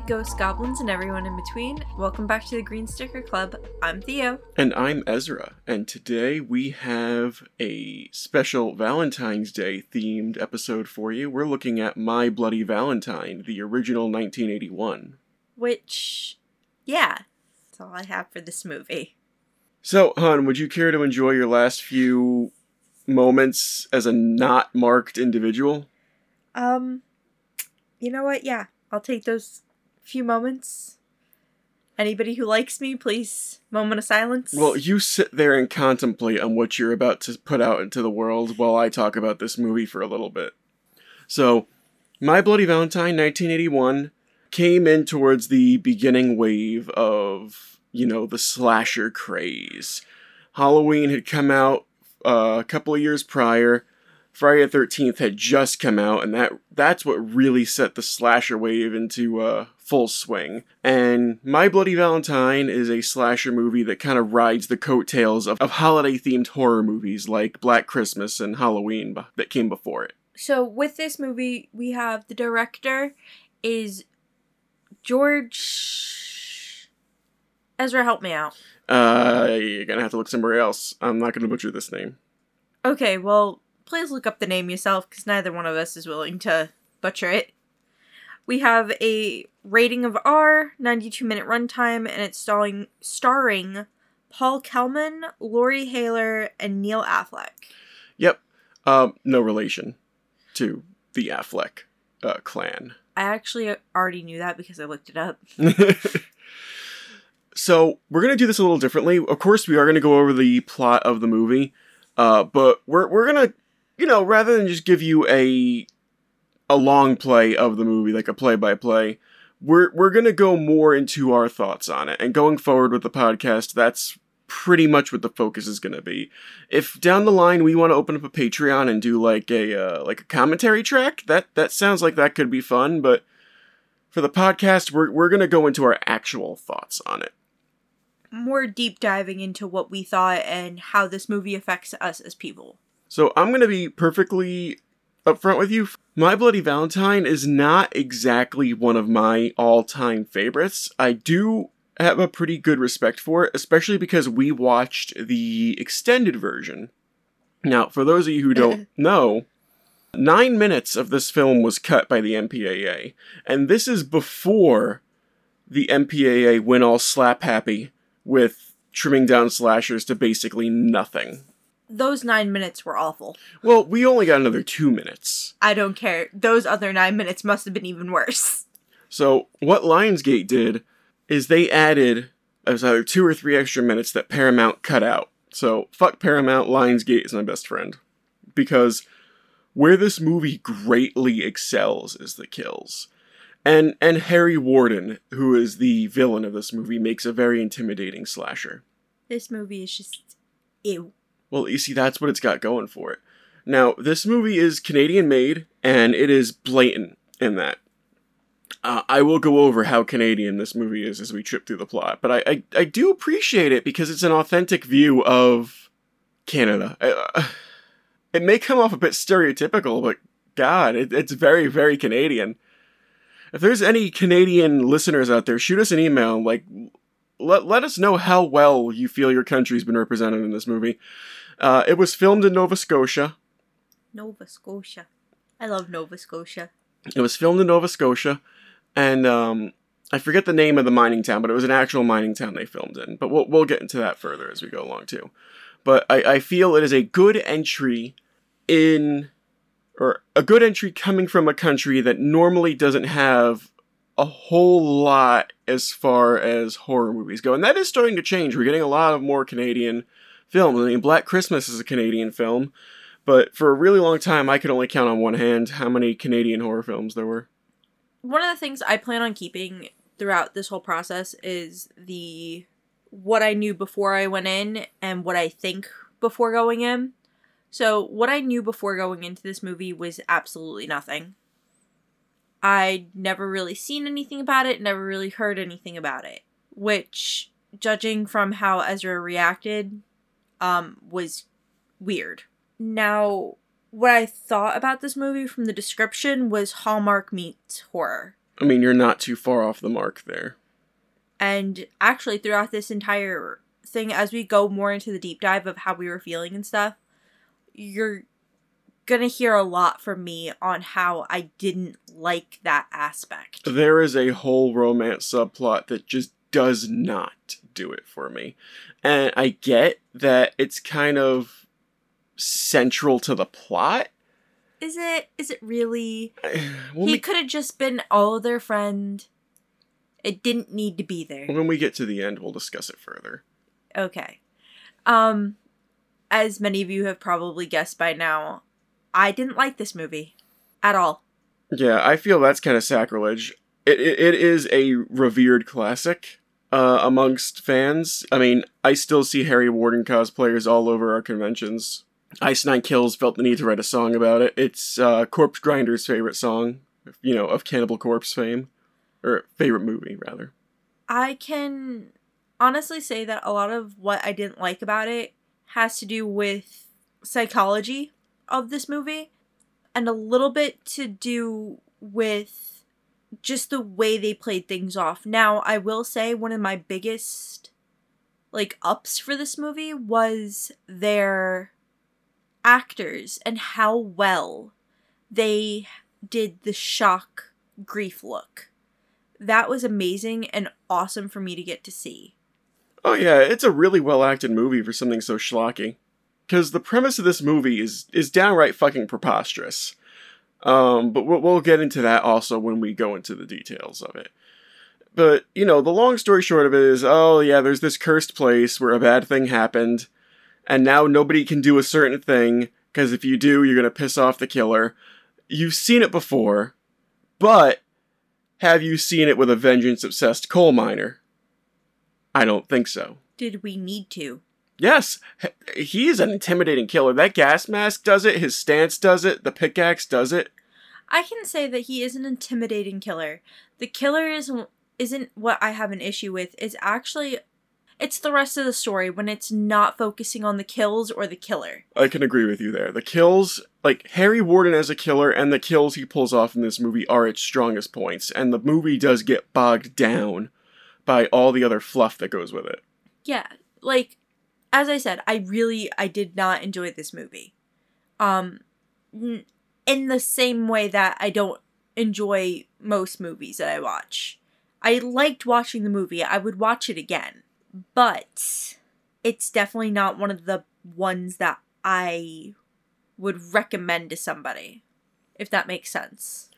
Big ghosts, goblins, and everyone in between. Welcome back to the Green Sticker Club. I'm Theo. And I'm Ezra. And today we have a special Valentine's Day themed episode for you. We're looking at My Bloody Valentine, the original 1981. Which, yeah, that's all I have for this movie. So, hon, would you care to enjoy your last few moments as a not marked individual? You know what? Yeah, I'll take those few moments. Anybody who likes me, please, moment of silence. Well, you sit there and contemplate on what you're about to put out into the world while I talk about this movie for a little bit. So, My Bloody Valentine, 1981, came in towards the beginning wave of, you know, the slasher craze. Halloween had come out a couple of years prior. Friday the 13th had just come out, and that's what really set the slasher wave into full swing. And My Bloody Valentine is a slasher movie that kind of rides the coattails of holiday-themed horror movies like Black Christmas and Halloween that came before it. So with this movie, we have the director is George... Ezra, help me out. You're gonna have to look somewhere else. I'm not gonna butcher this name. Okay, well... please look up the name yourself, because neither one of us is willing to butcher it. We have a rating of R, 92-minute runtime, and it's starring Paul Kelman, Lori Haler, and Neil Affleck. Yep. No relation to the Affleck clan. I actually already knew that because I looked it up. So, we're going to do this a little differently. Of course, we are going to go over the plot of the movie, but we're going to... you know, rather than just give you a long play of the movie, like a play-by-play, we're going to go more into our thoughts on it. And going forward with the podcast, that's pretty much what the focus is going to be. If down the line we want to open up a Patreon and do like a commentary track, that sounds like that could be fun. But for the podcast, we're going to go into our actual thoughts on it. More deep diving into what we thought and how this movie affects us as people. So I'm going to be perfectly upfront with you. My Bloody Valentine is not exactly one of my all-time favorites. I do have a pretty good respect for it, especially because we watched the extended version. Now, for those of you who don't know, 9 minutes of this film was cut by the MPAA. And this is before the MPAA went all slap-happy with trimming down slashers to basically nothing. Those 9 minutes were awful. Well, we only got another 2 minutes. I don't care. Those other 9 minutes must have been even worse. So, what Lionsgate did is they added either 2 or 3 extra minutes that Paramount cut out. So, fuck Paramount, Lionsgate is my best friend. Because where this movie greatly excels is the kills. And Harry Warden, who is the villain of this movie, makes a very intimidating slasher. This movie is just... ew. Well, you see, that's what it's got going for it. Now, this movie is Canadian-made, and it is blatant in that. I will go over how Canadian this movie is as we trip through the plot, but I do appreciate it because it's an authentic view of Canada. It may come off a bit stereotypical, but God, it's very, very Canadian. If there's any Canadian listeners out there, shoot us an email, like... Let us know how well you feel your country's been represented in this movie. It was filmed in Nova Scotia. Nova Scotia. I love Nova Scotia. It was filmed in Nova Scotia. And I forget the name of the mining town, but it was an actual mining town they filmed in. But we'll get into that further as we go along, too. But I feel it is a good entry in... or a good entry coming from a country that normally doesn't have... a whole lot as far as horror movies go. And that is starting to change. We're getting a lot of more Canadian films. I mean, Black Christmas is a Canadian film, but for a really long time, I could only count on one hand how many Canadian horror films there were. One of the things I plan on keeping throughout this whole process is what I knew before I went in and what I think before going in. So what I knew before going into this movie was absolutely nothing. I'd never really seen anything about it, never really heard anything about it, which, judging from how Ezra reacted, was weird. Now, what I thought about this movie from the description was Hallmark meets horror. I mean, you're not too far off the mark there. And actually, throughout this entire thing, as we go more into the deep dive of how we were feeling and stuff, you're going to hear a lot from me on how I didn't like that aspect. There is a whole romance subplot that just does not do it for me. And I get that it's kind of central to the plot. Is it? Is it really? He could have just been all their friend. It didn't need to be there. When we get to the end, we'll discuss it further. Okay. As many of you have probably guessed by now, I didn't like this movie at all. Yeah, I feel that's kind of sacrilege. It is a revered classic amongst fans. I mean, I still see Harry Warden cosplayers all over our conventions. Ice Nine Kills felt the need to write a song about it. It's Corpse Grinder's favorite song, you know, of Cannibal Corpse fame. Or favorite movie, rather. I can honestly say that a lot of what I didn't like about it has to do with psychology of this movie. And a little bit to do with just the way they played things off. Now, I will say one of my biggest, like, ups for this movie was their actors and how well they did the shock grief look. That was amazing and awesome for me to get to see. Oh yeah, it's a really well acted movie for something so schlocky, because the premise of this movie is downright fucking preposterous. But we'll get into that also when we go into the details of it. But you know, the long story short of it is, oh yeah, there's this cursed place where a bad thing happened. And now nobody can do a certain thing, because if you do, you're going to piss off the killer. You've seen it before, but have you seen it with a vengeance-obsessed coal miner? I don't think so. Did we need to? Yes. He is an intimidating killer. That gas mask does it. His stance does it. The pickaxe does it. I can say that he is an intimidating killer. The killer isn't what I have an issue with. It's actually... It's the rest of the story when it's not focusing on the kills or the killer. I can agree with you there. The kills, like Harry Warden as a killer and the kills he pulls off in this movie are its strongest points. And the movie does get bogged down by all the other fluff that goes with it. Yeah. Like, as I said, I did not enjoy this movie. In the same way that I don't enjoy most movies that I watch. I liked watching the movie. I would watch it again. But it's definitely not one of the ones that I would recommend to somebody, if that makes sense.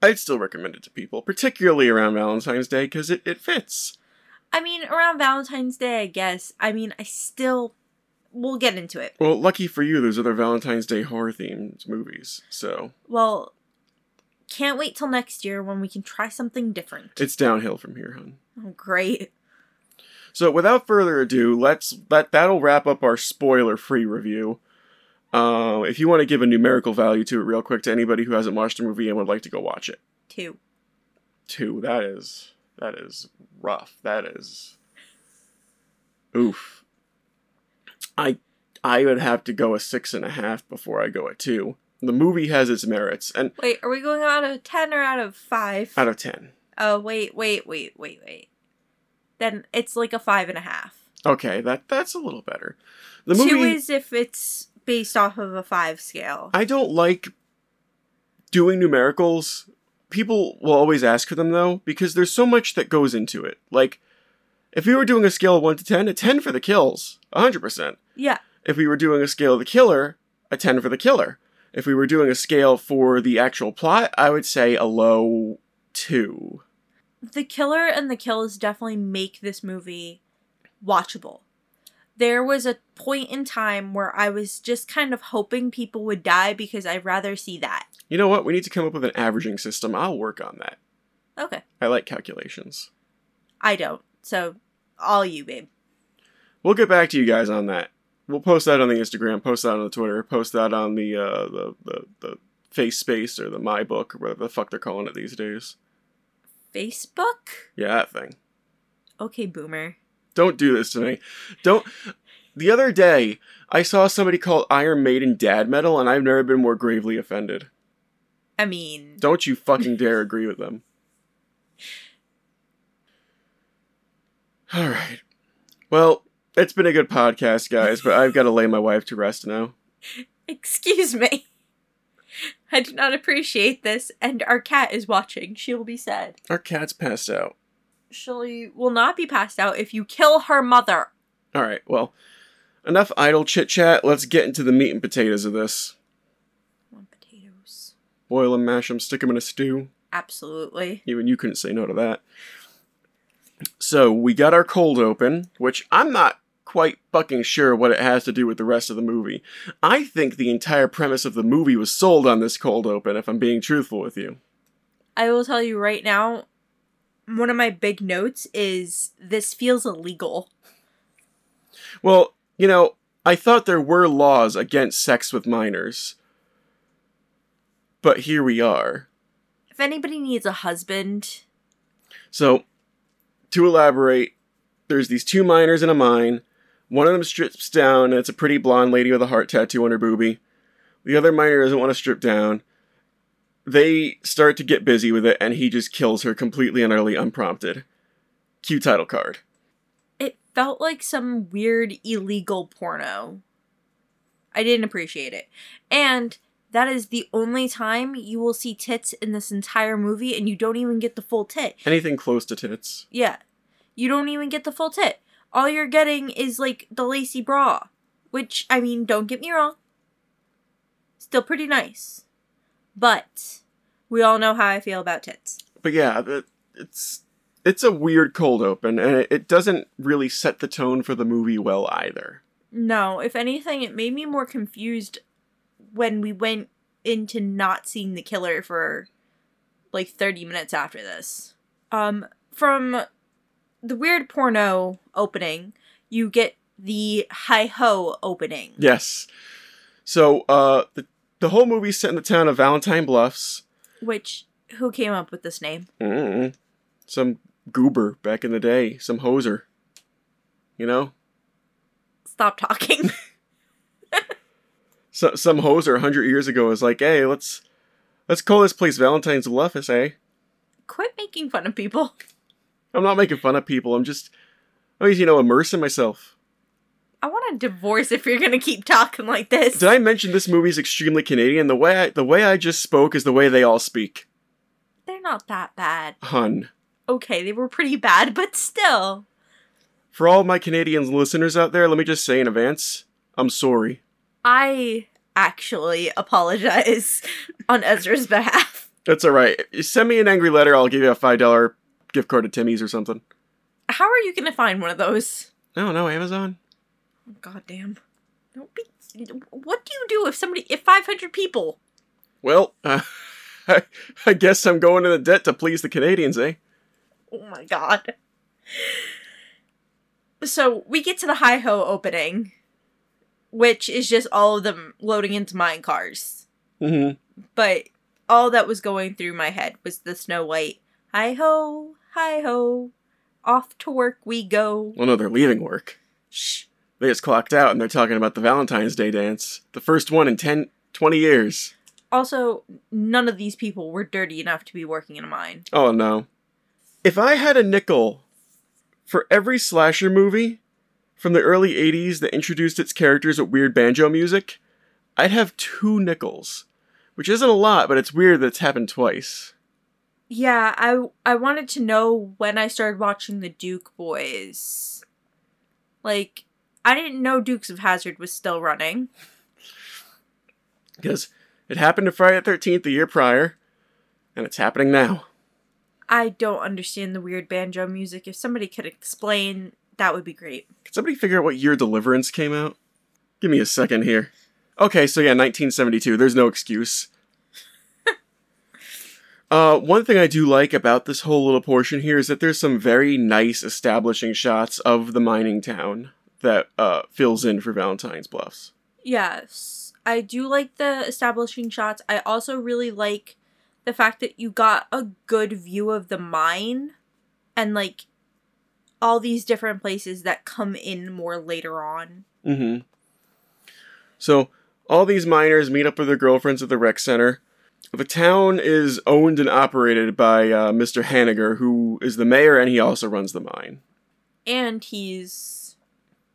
I'd still recommend it to people, particularly around Valentine's Day, because it fits. I mean, around Valentine's Day, I guess. I mean, we'll get into it. Well, lucky for you, there's other Valentine's Day horror-themed movies, so... Well, can't wait till next year when we can try something different. It's downhill from here, hon. Oh, great. So without further ado, that'll wrap up our spoiler-free review. If you want to give a numerical value to it real quick to anybody who hasn't watched the movie and would like to go watch it. 2. 2. That is rough. That is... Oof. I would have to go a 6.5 before I go a 2. The movie has its merits. And wait, are we going out of 10 or out of 5? Out of 10. Oh, wait. Then it's like a 5.5. Okay, that's a little better. The movie, 2 is if it's based off of a 5 scale. I don't like doing numericals. People will always ask for them, though, because there's so much that goes into it. Like, if we were doing a scale of 1 to 10, a 10 for the kills, 100%. Yeah. If we were doing a scale of the killer, a 10 for the killer. If we were doing a scale for the actual plot, I would say a low 2. The killer and the kills definitely make this movie watchable. There was a point in time where I was just kind of hoping people would die because I'd rather see that. You know what? We need to come up with an averaging system. I'll work on that. Okay. I like calculations. I don't. So, all you, babe. We'll get back to you guys on that. We'll post that on the Instagram, post that on the Twitter, post that on the Face Space or the My Book or whatever the fuck they're calling it these days. Facebook? Yeah, that thing. Okay, boomer. Don't do this to me. Don't. The other day, I saw somebody call Iron Maiden dad metal, and I've never been more gravely offended. I mean... Don't you fucking dare agree with them. All right. Well, it's been a good podcast, guys, but I've got to lay my wife to rest now. Excuse me. I do not appreciate this, and our cat is watching. She will be sad. Our cat's passed out. She will not be passed out if you kill her mother. All right, well, enough idle chit-chat. Let's get into the meat and potatoes of this. I want potatoes. Boil them, mash them, stick them in a stew. Absolutely. Even you couldn't say no to that. So, we got our cold open, which I'm not quite fucking sure what it has to do with the rest of the movie. I think the entire premise of the movie was sold on this cold open, if I'm being truthful with you. I will tell you right now, one of my big notes is, this feels illegal. Well, you know, I thought there were laws against sex with minors. But here we are. If anybody needs a husband. So, to elaborate, there's these two minors in a mine. One of them strips down, and it's a pretty blonde lady with a heart tattoo on her boobie. The other miner doesn't want to strip down. They start to get busy with it, and he just kills her completely and utterly unprompted. Cue title card. It felt like some weird illegal porno. I didn't appreciate it. And that is the only time you will see tits in this entire movie, and you don't even get the full tit. Anything close to tits. Yeah. You don't even get the full tit. All you're getting is, like, the lacy bra. Which, I mean, don't get me wrong. Still pretty nice. But we all know how I feel about tits. But yeah, it's a weird cold open, and it doesn't really set the tone for the movie well either. No, if anything, it made me more confused when we went into not seeing the killer for, like, 30 minutes after this. From the weird porno opening, you get the hi-ho opening. Yes. So, the whole movie's set in the town of Valentine Bluffs. Which, who came up with this name? Mm-mm. Some goober back in the day. Some hoser. You know? Stop talking. So, some hoser 100 years ago was like, hey, let's call this place Valentine's Bluffs, eh? Quit making fun of people. I'm not making fun of people. I'm just, you know, immersing myself. I want a divorce if you're going to keep talking like this. Did I mention this movie's extremely Canadian? The way I just spoke is the way they all speak. They're not that bad. Hun. Okay, they were pretty bad, but still. For all my Canadian listeners out there, let me just say in advance, I'm sorry. I actually apologize on Ezra's behalf. That's all right. Send me an angry letter. I'll give you a $5 gift card to Timmy's or something. How are you going to find one of those? No, Amazon. God damn. What do you do if 500 people? Well, I guess I'm going into debt to please the Canadians, eh? Oh my god. So, we get to the hi-ho opening, which is just all of them loading into mine cars. Mm-hmm. But all that was going through my head was the Snow White, hi-ho, hi-ho, off to work we go. Well, no, they're leaving work. Shh. They just clocked out and they're talking about the Valentine's Day dance. The first one in 20 years. Also, none of these people were dirty enough to be working in a mine. Oh, no. If I had a nickel for every slasher movie from the early 80s that introduced its characters with weird banjo music, I'd have 2 nickels. Which isn't a lot, but it's weird that it's happened twice. Yeah, I wanted to know when I started watching the Duke Boys. Like, I didn't know Dukes of Hazzard was still running. Because it happened to Friday the 13th the year prior, and it's happening now. I don't understand the weird banjo music. If somebody could explain, that would be great. Could somebody figure out what year Deliverance came out? Give me a second here. Okay, so yeah, 1972. There's no excuse. One thing I do like about this whole little portion here is that there's some very nice establishing shots of the mining town that fills in for Valentine's Bluffs. Yes. I do like the establishing shots. I also really like the fact that you got a good view of the mine and, like, all these different places that come in more later on. Mm-hmm. So, all these miners meet up with their girlfriends at the rec center. The town is owned and operated by Mr. Haniger, who is the mayor, and he also runs the mine. And he's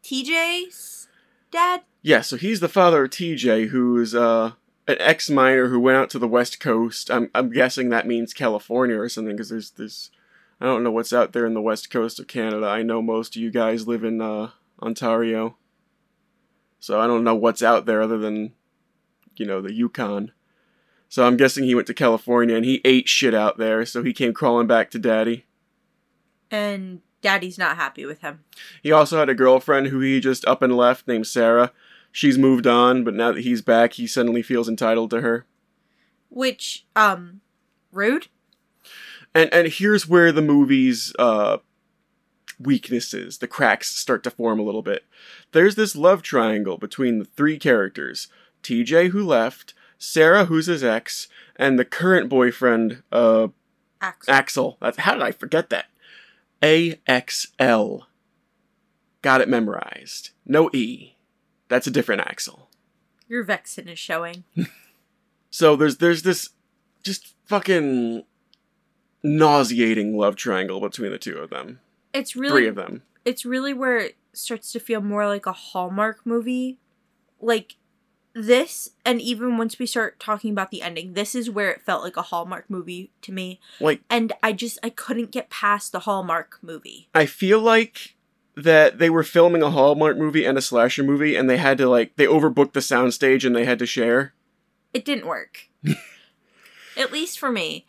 TJ's dad? Yeah, so he's the father of TJ, who's an ex-miner who went out to the West Coast. I'm guessing that means California or something, because there's I don't know what's out there in the West Coast of Canada. I know most of you guys live in Ontario. So I don't know what's out there other than, the Yukon. So I'm guessing he went to California and he ate shit out there, so he came crawling back to Daddy. And Daddy's not happy with him. He also had a girlfriend who he just up and left named Sarah. She's moved on, but now that he's back, he suddenly feels entitled to her. Which, rude. And here's where the movie's weaknesses, the cracks start to form a little bit. There's this love triangle between the three characters. TJ, who left, Sarah, who's his ex, and the current boyfriend, Axel. How did I forget that? AXL. Got it memorized. No E. That's a different Axel. Your vexin is showing. So there's this just fucking nauseating love triangle between the two of them. It's really three of them. It's really where it starts to feel more like a Hallmark movie. Like this, and even once we start talking about the ending, this is where it felt like a Hallmark movie to me. Like, and I couldn't get past the Hallmark movie. I feel like that they were filming a Hallmark movie and a slasher movie, and they had to they overbooked the soundstage and they had to share. It didn't work. At least for me.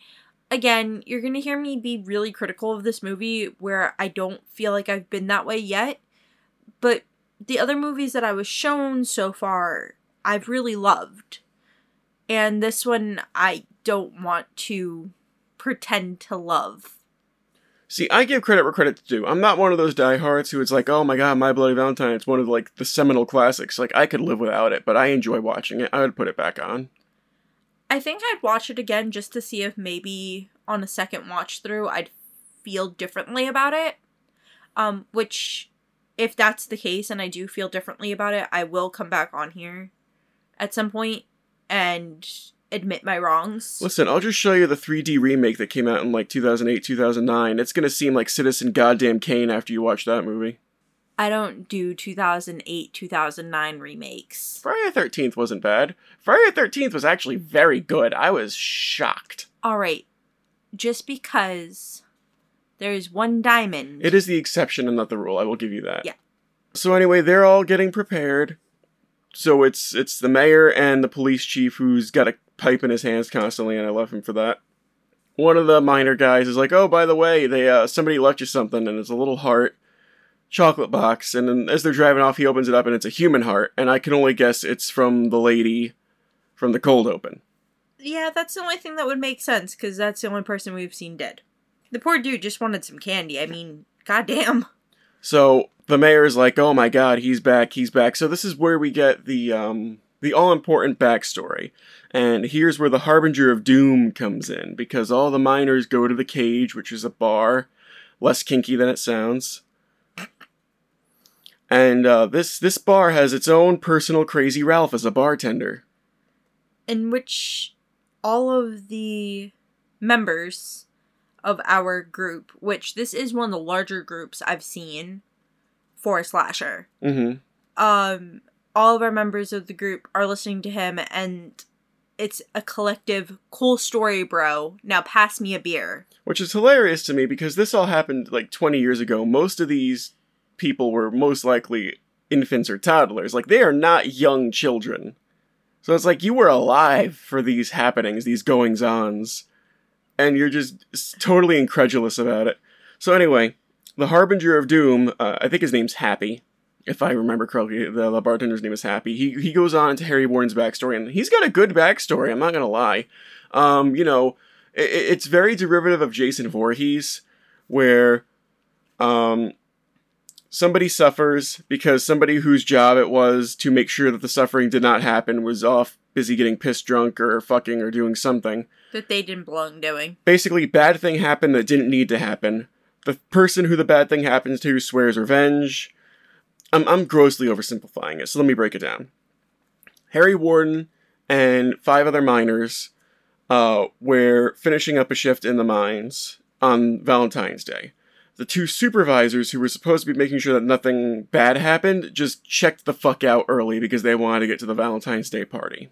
Again, you're going to hear me be really critical of this movie where I don't feel like I've been that way yet. But the other movies that I was shown so far, I've really loved. And this one, I don't want to pretend to love. See, I give credit where credit's due. I'm not one of those diehards who is like, oh my god, My Bloody Valentine, it's one of the seminal classics. I could live without it, but I enjoy watching it. I would put it back on. I think I'd watch it again just to see if maybe on a second watch through I'd feel differently about it. Which, if that's the case and I do feel differently about it, I will come back on here at some point and admit my wrongs. Listen, I'll just show you the 3D remake that came out in 2008, 2009. It's going to seem like Citizen Goddamn Kane after you watch that movie. I don't do 2008, 2009 remakes. Friday the 13th wasn't bad. Friday the 13th was actually very good. I was shocked. All right. Just because there's one diamond. It is the exception and not the rule. I will give you that. Yeah. So anyway, they're all getting prepared. So it's the mayor and the police chief who's got a pipe in his hands constantly, and I love him for that. One of the miner guys is like, oh, by the way, they somebody left you something, and it's a little heart. Chocolate box, and then as they're driving off, he opens it up, and it's a human heart, and I can only guess it's from the lady from the cold open. Yeah, that's the only thing that would make sense, because that's the only person we've seen dead. The poor dude just wanted some candy. I mean, goddamn. So, the mayor is like, oh my god, he's back. So this is where we get the all-important backstory, and here's where the Harbinger of Doom comes in, because all the miners go to the cage, which is a bar, less kinky than it sounds. And this bar has its own personal Crazy Ralph as a bartender. In which all of the members of our group, which this is one of the larger groups I've seen for a slasher. Mm-hmm. All of our members of the group are listening to him, and it's a collective, cool story, bro. Now pass me a beer. Which is hilarious to me, because this all happened 20 years ago. Most of these people were most likely infants or toddlers. They are not young children. So it's you were alive for these happenings, these goings-ons, and you're just totally incredulous about it. So anyway, the Harbinger of Doom, I think his name's Happy, if I remember correctly, the bartender's name is Happy. He goes on to Harry Warden's backstory, and he's got a good backstory, I'm not gonna lie. It's very derivative of Jason Voorhees, where, somebody suffers because somebody whose job it was to make sure that the suffering did not happen was off busy getting pissed drunk or fucking or doing something that they didn't belong doing. Basically, bad thing happened that didn't need to happen. The person who the bad thing happens to swears revenge. I'm grossly oversimplifying it, so let me break it down. Harry Warden and five other miners were finishing up a shift in the mines on Valentine's Day. The two supervisors who were supposed to be making sure that nothing bad happened just checked the fuck out early because they wanted to get to the Valentine's Day party.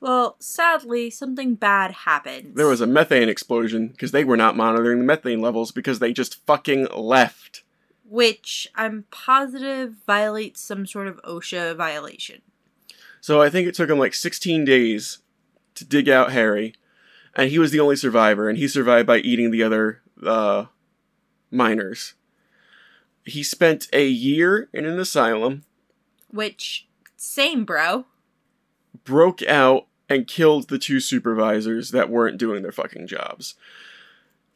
Well, sadly, something bad happened. There was a methane explosion because they were not monitoring the methane levels because they just fucking left. Which, I'm positive, violates some sort of OSHA violation. So I think it took them like 16 days to dig out Harry, and he was the only survivor, and he survived by eating the other miners. He spent a year in an asylum. Which, same bro. Broke out and killed the two supervisors that weren't doing their fucking jobs.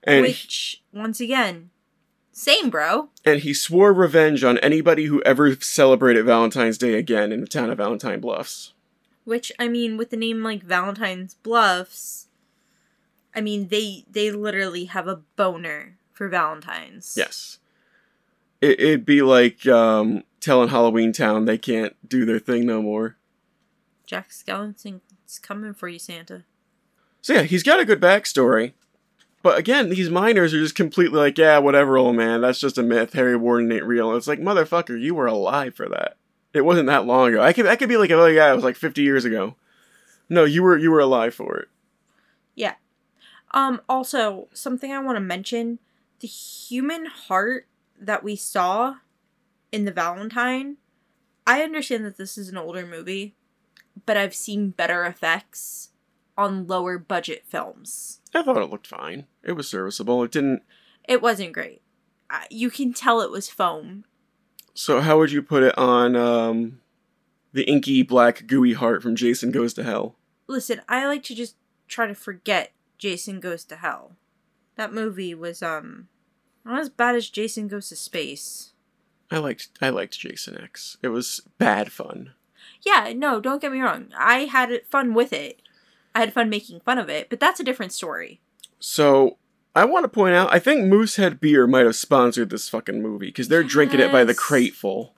And which, once again, same bro. And he swore revenge on anybody who ever celebrated Valentine's Day again in the town of Valentine Bluffs. Which, I mean, with the name like Valentine's Bluffs, I mean, they literally have a boner for Valentine's. Yes. It'd be like telling Halloween Town they can't do their thing no more. Jack Skellington's coming for you, Santa. So yeah, he's got a good backstory. But again, these miners are just completely like, yeah, whatever, old man. That's just a myth. Harry Warden ain't real. It's like, motherfucker, you were alive for that. It wasn't that long ago. I could be like, oh yeah, it was like 50 years ago. No, you were alive for it. Yeah. Also, something I want to mention. The human heart that we saw in the Valentine. I understand that this is an older movie, but I've seen better effects on lower budget films. I thought it looked fine. It was serviceable. It wasn't great. You can tell it was foam. So how would you put it on the inky, black, gooey heart from Jason Goes to Hell? Listen, I like to just try to forget Jason Goes to Hell. That movie was not as bad as Jason Goes to Space. I liked Jason X. It was bad fun. Yeah, no, don't get me wrong. I had fun with it. I had fun making fun of it, but that's a different story. So, I want to point out, I think Moosehead Beer might have sponsored this fucking movie, because they're drinking it by the crateful.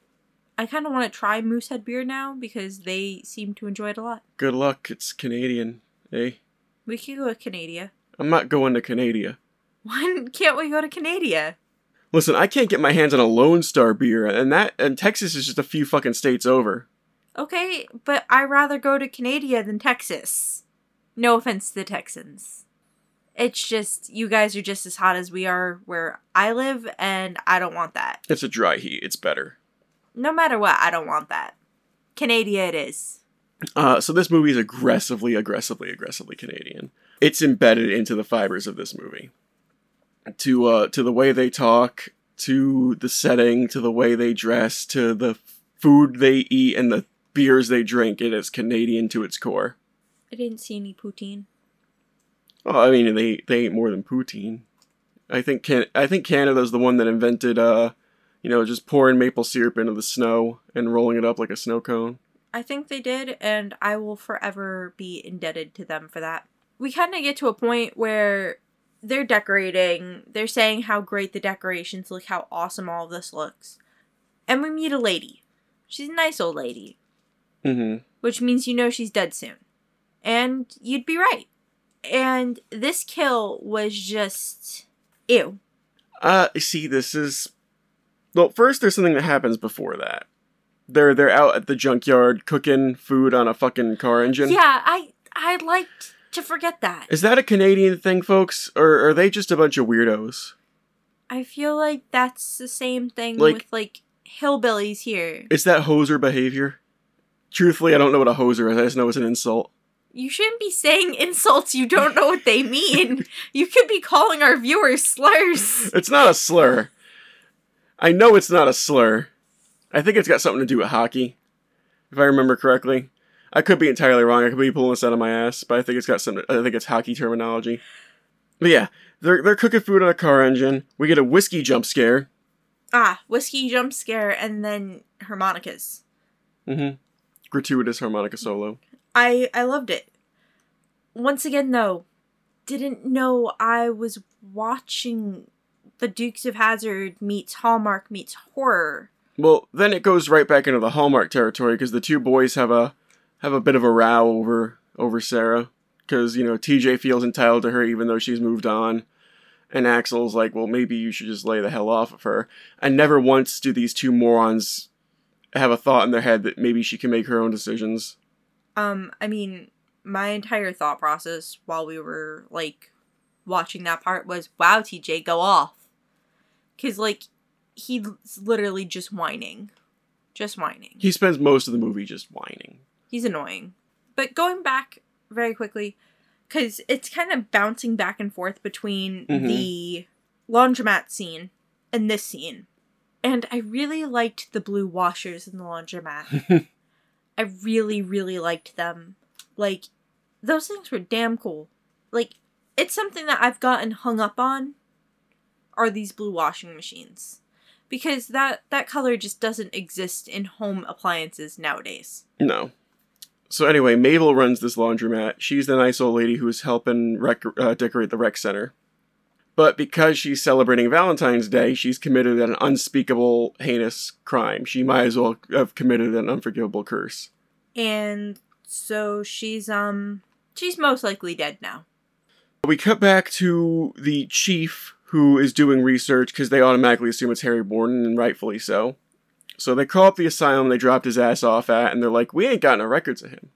I kind of want to try Moosehead Beer now, because they seem to enjoy it a lot. Good luck, it's Canadian, eh? We could go to Canada. I'm not going to Canada. Why can't we go to Canada? Listen, I can't get my hands on a Lone Star beer, and Texas is just a few fucking states over. Okay, but I'd rather go to Canada than Texas. No offense to the Texans. It's just, you guys are just as hot as we are where I live, and I don't want that. It's a dry heat. It's better. No matter what, I don't want that. Canada it is. So this movie is aggressively Canadian. It's embedded into the fibers of this movie. To the way they talk, to the setting, to the way they dress, to the food they eat, and the beers they drink. It is Canadian to its core. I didn't see any poutine. Well, I mean, they ate more than poutine. I think Canada's the one that invented, just pouring maple syrup into the snow and rolling it up like a snow cone. I think they did, and I will forever be indebted to them for that. We kind of get to a point where they're decorating. They're saying how great the decorations look, how awesome all of this looks. And we meet a lady. She's a nice old lady. Mm-hmm. Which means you know she's dead soon. And you'd be right. And this kill was just... ew. See, this is... Well, first there's something that happens before that. They're out at the junkyard cooking food on a fucking car engine. Yeah, I'd like to forget that. Is that a Canadian thing, folks? Or are they just a bunch of weirdos? I feel like that's the same thing with, hillbillies here. It's that hoser behavior. Truthfully, I don't know what a hoser is. I just know it's an insult. You shouldn't be saying insults you don't know what they mean. You could be calling our viewers slurs. It's not a slur. I know it's not a slur. I think it's got something to do with hockey, if I remember correctly. I could be entirely wrong. I could be pulling this out of my ass, but I think it's got something. I think it's hockey terminology. But yeah, they're cooking food on a car engine. We get a whiskey jump scare. Ah, whiskey jump scare, and then harmonicas. Mm-hmm. Gratuitous harmonica solo. I loved it. Once again, though, didn't know I was watching the Dukes of Hazzard meets Hallmark meets horror. Well, then it goes right back into the Hallmark territory because the two boys have a bit of a row over Sarah. because, you know, TJ feels entitled to her even though she's moved on. And Axel's like, well, maybe you should just lay the hell off of her. And never once do these two morons have a thought in their head that maybe she can make her own decisions. I mean, my entire thought process while we were, like, watching that part was, wow, TJ, go off. Because, like, he's literally just whining. Just whining. He spends most of the movie just whining. He's annoying. But going back very quickly, because it's kind of bouncing back and forth between the laundromat scene and this scene. And I really liked the blue washers in the laundromat. I really, really liked them. Like, those things were damn cool. Like, it's something that I've gotten hung up on are these blue washing machines. Because that color just doesn't exist in home appliances nowadays. No. So anyway, Mabel runs this laundromat. She's the nice old lady who is helping decorate the rec center. But because she's celebrating Valentine's Day, she's committed an unspeakable, heinous crime. She might as well have committed an unforgivable curse. And so she's most likely dead now. We cut back to the chief who is doing research because they automatically assume it's Harry Warden, and rightfully so. So they call up the asylum they dropped his ass off at, and they're like, we ain't got no records of him.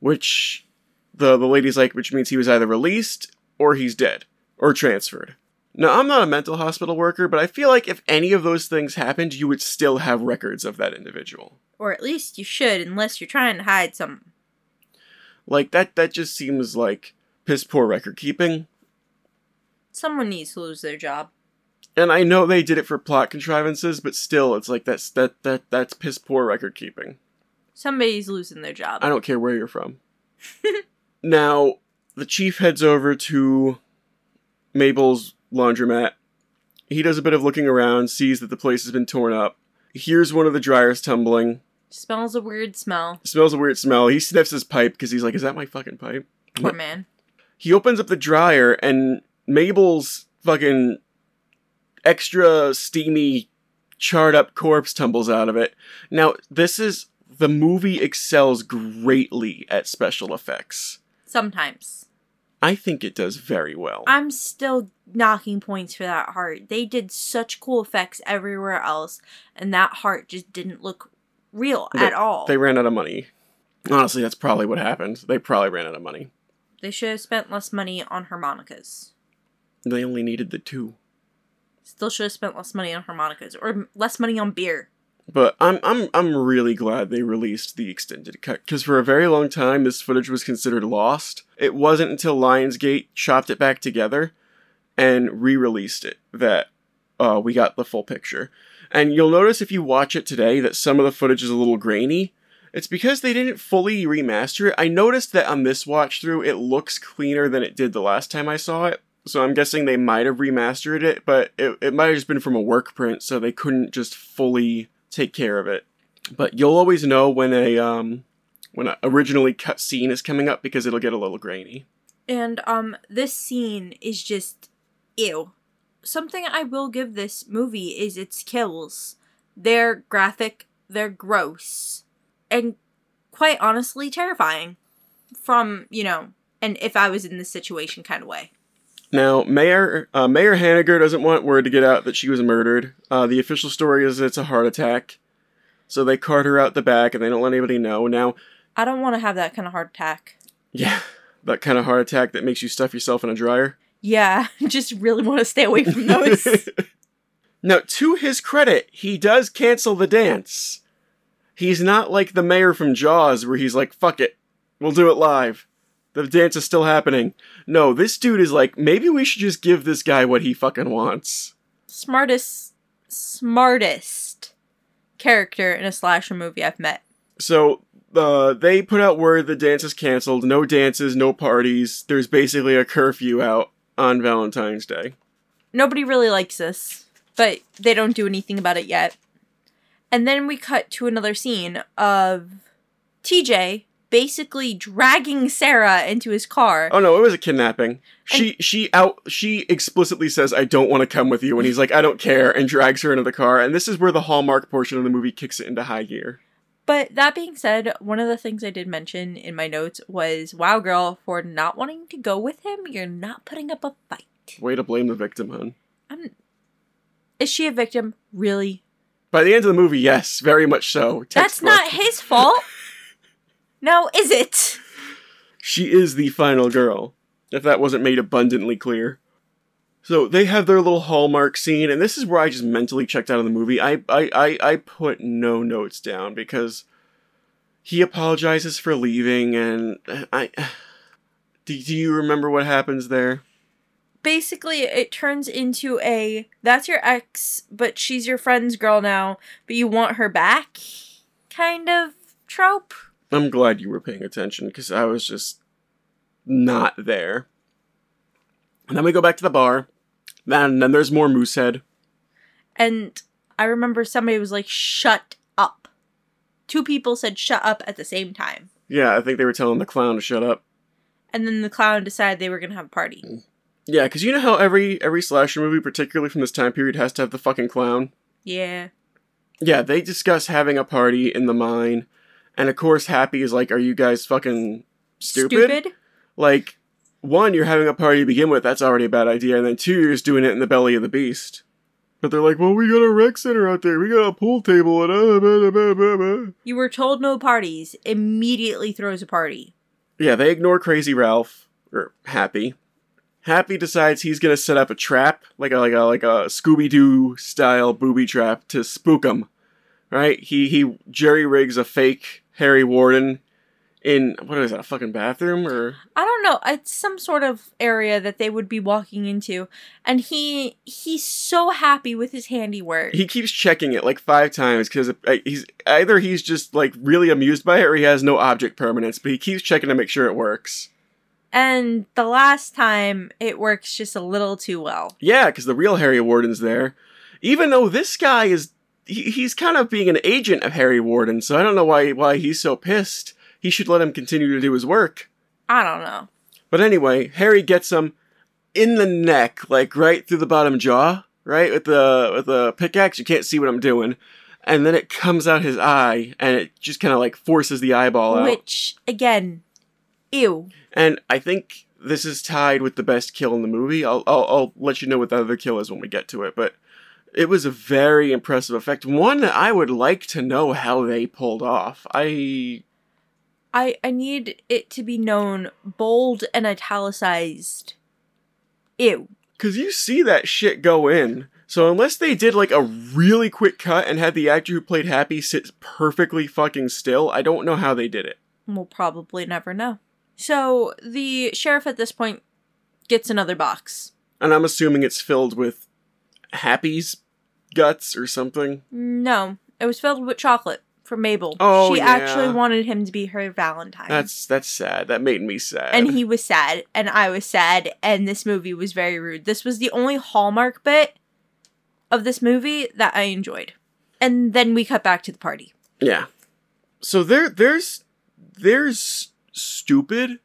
Which, the lady's like, which means he was either released, or he's dead, or transferred. Now, I'm not a mental hospital worker, but I feel like if any of those things happened, you would still have records of that individual. Or at least you should, unless you're trying to hide something. Like, that just seems like piss-poor record-keeping. Someone needs to lose their job. And I know they did it for plot contrivances, but still, it's like, that's piss-poor record-keeping. Somebody's losing their job. I don't care where you're from. Now, the chief heads over to Mabel's laundromat. He does a bit of looking around, sees that the place has been torn up. Hears one of the dryers tumbling. Smells a weird smell. He sniffs his pipe, because he's like, is that my fucking pipe? Poor man. He opens up the dryer, and Mabel's fucking extra steamy, charred up corpse tumbles out of it. Now, the movie excels greatly at special effects. Sometimes. I think it does very well. I'm still knocking points for that heart. They did such cool effects everywhere else, and that heart just didn't look real at all. They ran out of money. Honestly, that's probably what happened. They probably ran out of money. They should have spent less money on harmonicas. They only needed the two. Still should have spent less money on harmonicas, or less money on beer. But I'm really glad they released the extended cut, because for a very long time, this footage was considered lost. It wasn't until Lionsgate chopped it back together and re-released it that we got the full picture. And you'll notice if you watch it today that some of the footage is a little grainy. It's because they didn't fully remaster it. I noticed that on this watch-through, it looks cleaner than it did the last time I saw it. So I'm guessing they might have remastered it, but it might have just been from a work print, so they couldn't just fully take care of it. But you'll always know when an originally cut scene is coming up, because it'll get a little grainy. And this scene is just ew. Something I will give this movie is its kills. They're graphic, they're gross, and quite honestly terrifying from, you know, an if I was in this situation kind of way. Now, Mayor Haniger doesn't want word to get out that she was murdered. The official story is it's a heart attack. So they cart her out the back and they don't let anybody know. Now, I don't want to have that kind of heart attack. Yeah, that kind of heart attack that makes you stuff yourself in a dryer. Yeah, just really want to stay away from those. Now, to his credit, he does cancel the dance. He's not like the mayor from Jaws where he's like, fuck it, we'll do it live. The dance is still happening. No, this dude is like, maybe we should just give this guy what he fucking wants. Smartest character in a slasher movie I've met. So, they put out word the dance is canceled. No dances, no parties. There's basically a curfew out on Valentine's Day. Nobody really likes this, but they don't do anything about it yet. And then we cut to another scene of TJ basically dragging Sarah into his car. Oh no, it was a kidnapping. And she explicitly says, I don't want to come with you, and he's like, I don't care, and drags her into the car, and this is where the Hallmark portion of the movie kicks it into high gear. But that being said, one of the things I did mention in my notes was, wow, girl, for not wanting to go with him, you're not putting up a fight. Way to blame the victim, hun. Is she a victim? Really? By the end of the movie, yes, very much so. Textbook. That's not his fault. No, is it? She is the final girl, if that wasn't made abundantly clear. So they have their little Hallmark scene, and this is where I just mentally checked out of the movie. I put no notes down because he apologizes for leaving, and do you remember what happens there? Basically, it turns into a, that's your ex, but she's your friend's girl now, but you want her back kind of trope. I'm glad you were paying attention, because I was just not there. And then we go back to the bar. And then there's more Moosehead. And I remember somebody was like, shut up. Two people said shut up at the same time. Yeah, I think they were telling the clown to shut up. And then the clown decided they were going to have a party. Yeah, because you know how every slasher movie, particularly from this time period, has to have the fucking clown? Yeah. Yeah, they discuss having a party in the mine. And of course, Happy is like, are you guys fucking stupid? Like... One, you're having a party to begin with. That's already a bad idea. And then two, you're just doing it in the belly of the beast. But they're like, well, we got a rec center out there. We got a pool table. And you were told no parties. Immediately throws a party. Yeah, they ignore Crazy Ralph. Or Happy. Happy decides he's going to set up a trap. Like a Scooby-Doo style booby trap to spook him. Right? He jerry-rigs a fake Harry Warden. In, what is that, a fucking bathroom, or? I don't know. It's some sort of area that they would be walking into. And he's so happy with his handiwork. He keeps checking it, like, 5 times, because he's just, like, really amused by it, or he has no object permanence. But he keeps checking to make sure it works. And the last time, it works just a little too well. Yeah, because the real Harry Warden's there. Even though this guy is, he's kind of being an agent of Harry Warden, so I don't know why he's so pissed. He should let him continue to do his work. I don't know. But anyway, Harry gets him in the neck, like right through the bottom jaw, right? With the pickaxe, you can't see what I'm doing. And then it comes out his eye, and it just kind of like forces the eyeball out. Which, again, ew. And I think this is tied with the best kill in the movie. I'll let you know what the other kill is when we get to it, but it was a very impressive effect. One that I would like to know how they pulled off. I need it to be known, bold and italicized. Ew. Because you see that shit go in. So unless they did like a really quick cut and had the actor who played Happy sit perfectly fucking still, I don't know how they did it. We'll probably never know. So the sheriff at this point gets another box. And I'm assuming it's filled with Happy's guts or something? No, it was filled with chocolate. For Mabel. Oh, she actually wanted him to be her Valentine. That's sad. That made me sad. And he was sad. And I was sad. And this movie was very rude. This was the only Hallmark bit of this movie that I enjoyed. And then we cut back to the party. Yeah. So there's stupid.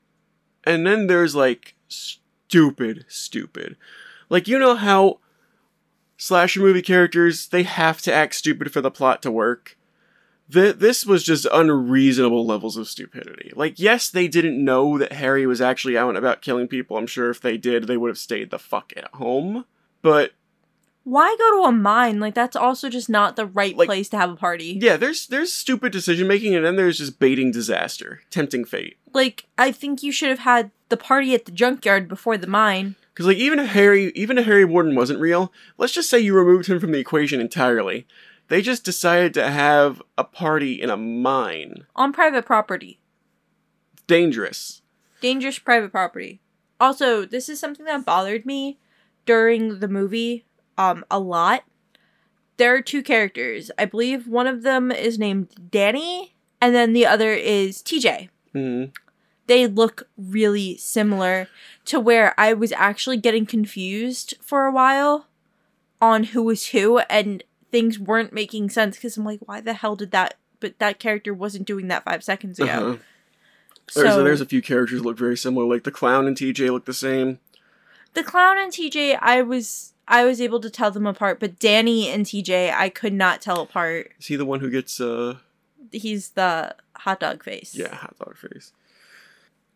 And then there's like stupid. Like, you know how slasher movie characters, they have to act stupid for the plot to work. This was just unreasonable levels of stupidity. Like, yes, they didn't know that Harry was actually out and about killing people. I'm sure if they did, they would have stayed the fuck at home. But... why go to a mine? Like, that's also just not the right place to have a party. Yeah, there's stupid decision-making, and then there's just baiting disaster. Tempting fate. Like, I think you should have had the party at the junkyard before the mine. Because, like, even if Harry Warden wasn't real, let's just say you removed him from the equation entirely. They just decided to have a party in a mine. On private property. Dangerous. Dangerous private property. Also, this is something that bothered me during the movie a lot. There are 2 characters. I believe one of them is named Danny, and then the other is TJ. Mm-hmm. They look really similar to where I was actually getting confused for a while on who was who, and... things weren't making sense because I'm like, why the hell did that? But that character wasn't doing that 5 seconds ago. Uh-huh. So, there's a few characters that look very similar. Like the clown and TJ look the same. The clown and TJ, I was able to tell them apart, but Danny and TJ, I could not tell apart. Is he the one who gets He's the hot dog face. Yeah, hot dog face.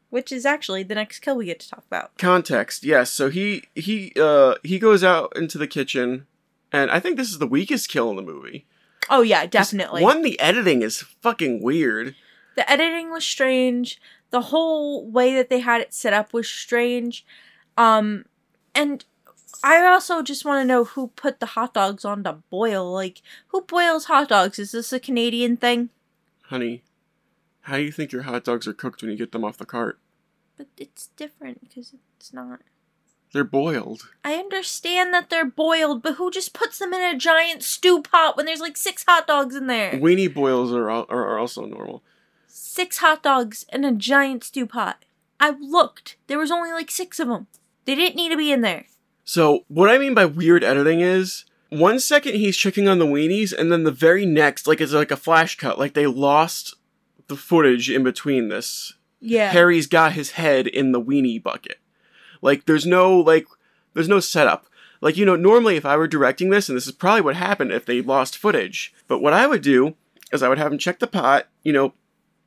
Which is actually the next kill we get to talk about. Context, yes. So he goes out into the kitchen, and I think this is the weakest kill in the movie. Oh yeah, definitely. Just, one, the editing is fucking weird. The editing was strange. The whole way that they had it set up was strange. And I also just want to know who put the hot dogs on to boil. Like, who boils hot dogs? Is this a Canadian thing? Honey, how do you think your hot dogs are cooked when you get them off the cart? But it's different because it's not. They're boiled. I understand that they're boiled, but who just puts them in a giant stew pot when there's like 6 hot dogs in there? Weenie boils are also normal. 6 hot dogs in a giant stew pot. I looked. There was only like 6 of them. They didn't need to be in there. So, what I mean by weird editing is, one second he's checking on the weenies, and then the very next, like, it's like a flash cut. Like, they lost the footage in between this. Yeah. Harry's got his head in the weenie bucket. Like, there's no setup. Like, you know, normally if I were directing this, and this is probably what happened if they lost footage. But what I would do is I would have him check the pot, you know,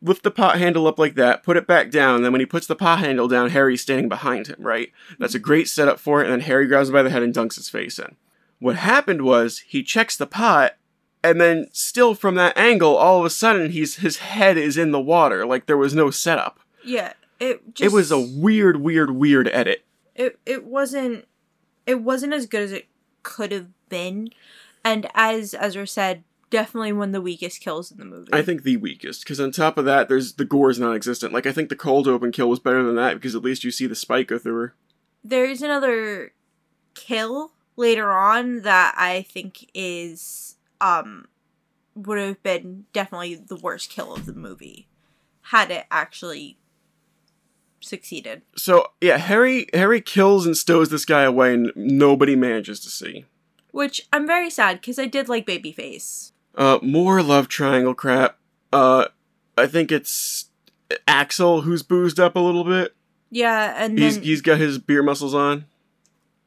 lift the pot handle up like that, put it back down, and then when he puts the pot handle down, Harry's standing behind him, right? That's a great setup for it, and then Harry grabs him by the head and dunks his face in. What happened was, he checks the pot, and then still from that angle, all of a sudden, his head is in the water, like there was no setup. Yeah, it was a weird edit. It wasn't as good as it could have been, and as Ezra said, definitely one of the weakest kills in the movie. I think the weakest, because on top of that, the gore is non-existent. Like, I think the cold open kill was better than that, because at least you see the spike go through her. There is another kill later on that I think is, would have been definitely the worst kill of the movie, had it actually succeeded. So, yeah, Harry kills and stows this guy away, and nobody manages to see. Which, I'm very sad, because I did like Babyface. More love triangle crap. I think it's Axel who's boozed up a little bit. Yeah, and then he's got his beer muscles on.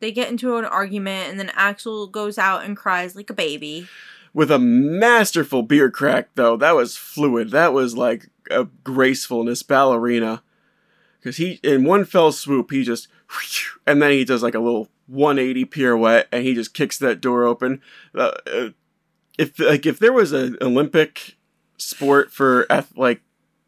They get into an argument, and then Axel goes out and cries like a baby. With a masterful beer crack, though. That was fluid. That was like a gracefulness ballerina. Because he, in one fell swoop, he just... And then he does like a little 180 pirouette, and he just kicks that door open. If there was an Olympic sport for like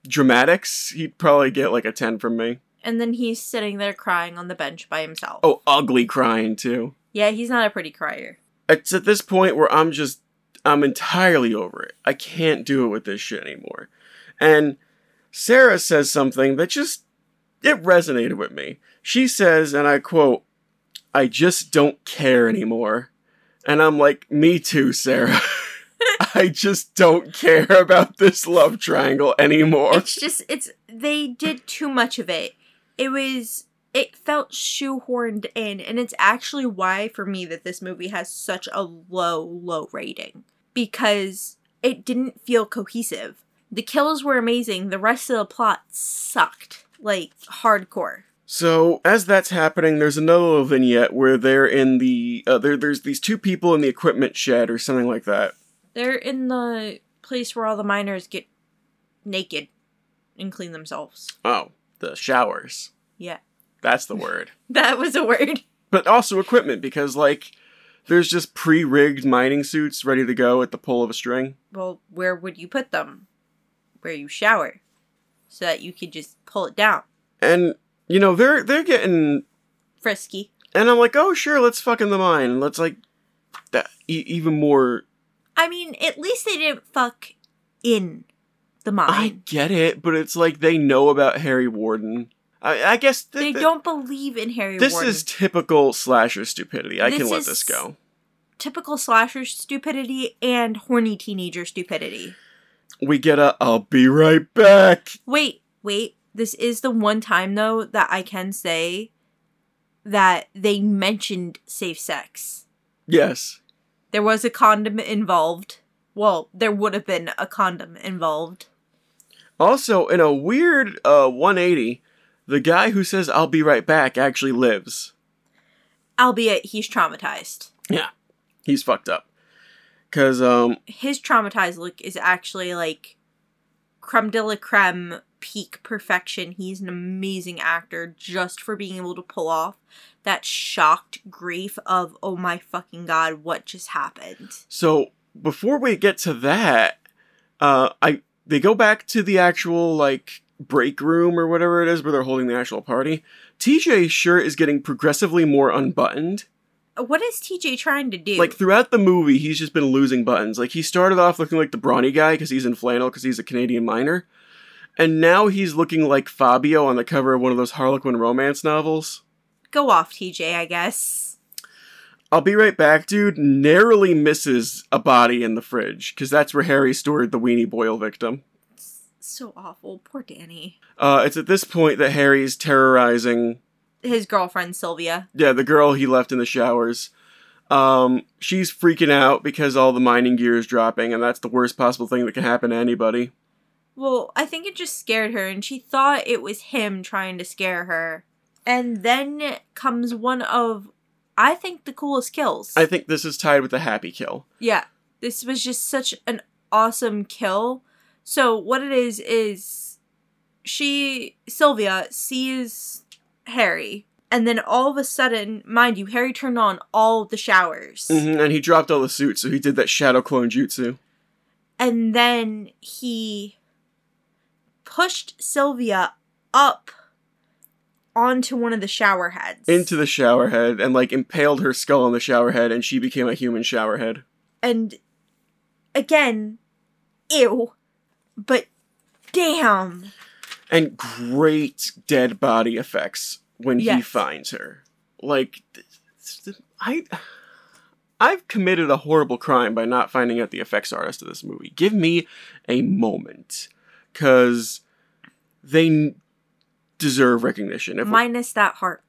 dramatics, he'd probably get like a 10 from me. And then he's sitting there crying on the bench by himself. Oh, ugly crying too. Yeah, he's not a pretty crier. It's at this point where I'm entirely over it. I can't do it with this shit anymore. And Sarah says something that just, it resonated with me. She says, and I quote, "I just don't care anymore." And I'm like, me too, Sarah. I just don't care about this love triangle anymore. It's just, they did too much of it. It felt shoehorned in, and it's actually why, for me, that this movie has such a low rating. Because it didn't feel cohesive. The kills were amazing. The rest of the plot sucked. Like, hardcore. So, as that's happening, there's another little vignette where they're in the... there's these two people in the equipment shed or something like that. They're in the place where all the miners get naked and clean themselves. Oh, the showers. Yeah. That's the word. That was a word. But also equipment, because, like, there's just pre-rigged mining suits ready to go at the pull of a string. Well, where would you put them? Where you shower. So that you could just pull it down. And, you know, they're getting... frisky. And I'm like, oh, sure, let's fuck in the mine. Let's, like, even more... I mean, at least they didn't fuck in the mine. I get it, but it's like they know about Harry Warden. I guess... They don't believe in Harry Warden. This is typical slasher stupidity. I can let this go. Typical slasher stupidity and horny teenager stupidity. We get a, I'll be right back. Wait. This is the one time, though, that I can say that they mentioned safe sex. Yes. There was a condom involved. Well, there would have been a condom involved. Also, in a weird 180, the guy who says, I'll be right back, actually lives. Albeit, he's traumatized. Yeah. He's fucked up. Because, his traumatized look is actually, like, creme de la creme, peak perfection. He's an amazing actor just for being able to pull off that shocked grief of, oh my fucking god, what just happened? So, before we get to that, they go back to the actual, like, break room or whatever it is where they're holding the actual party. TJ's shirt is getting progressively more unbuttoned. What is TJ trying to do? Like, throughout the movie, he's just been losing buttons. Like, he started off looking like the brawny guy because he's in flannel because he's a Canadian miner. And now he's looking like Fabio on the cover of one of those Harlequin romance novels. Go off, TJ, I guess. I'll be right back, dude. Narrowly misses a body in the fridge because that's where Harry stored the Weenie Boyle victim. It's so awful. Poor Danny. It's at this point that Harry's terrorizing his girlfriend, Sylvia. Yeah, the girl he left in the showers. She's freaking out because all the mining gear is dropping, and that's the worst possible thing that can happen to anybody. Well, I think it just scared her, and she thought it was him trying to scare her. And then comes one of, I think, the coolest kills. I think this is tied with the happy kill. Yeah. This was just such an awesome kill. So what it is Sylvia sees Harry, and then all of a sudden, mind you, Harry turned on all the showers. Mm-hmm, and he dropped all the suits, so he did that shadow clone jutsu. And then he pushed Sylvia up onto one of the shower heads. Into the shower head, and like impaled her skull on the shower head, and she became a human shower head. And again, ew, but damn. And great dead body effects when he finds her. Like, I've committed a horrible crime by not finding out the effects artist of this movie. Give me a moment. Because they deserve recognition. Minus that heart.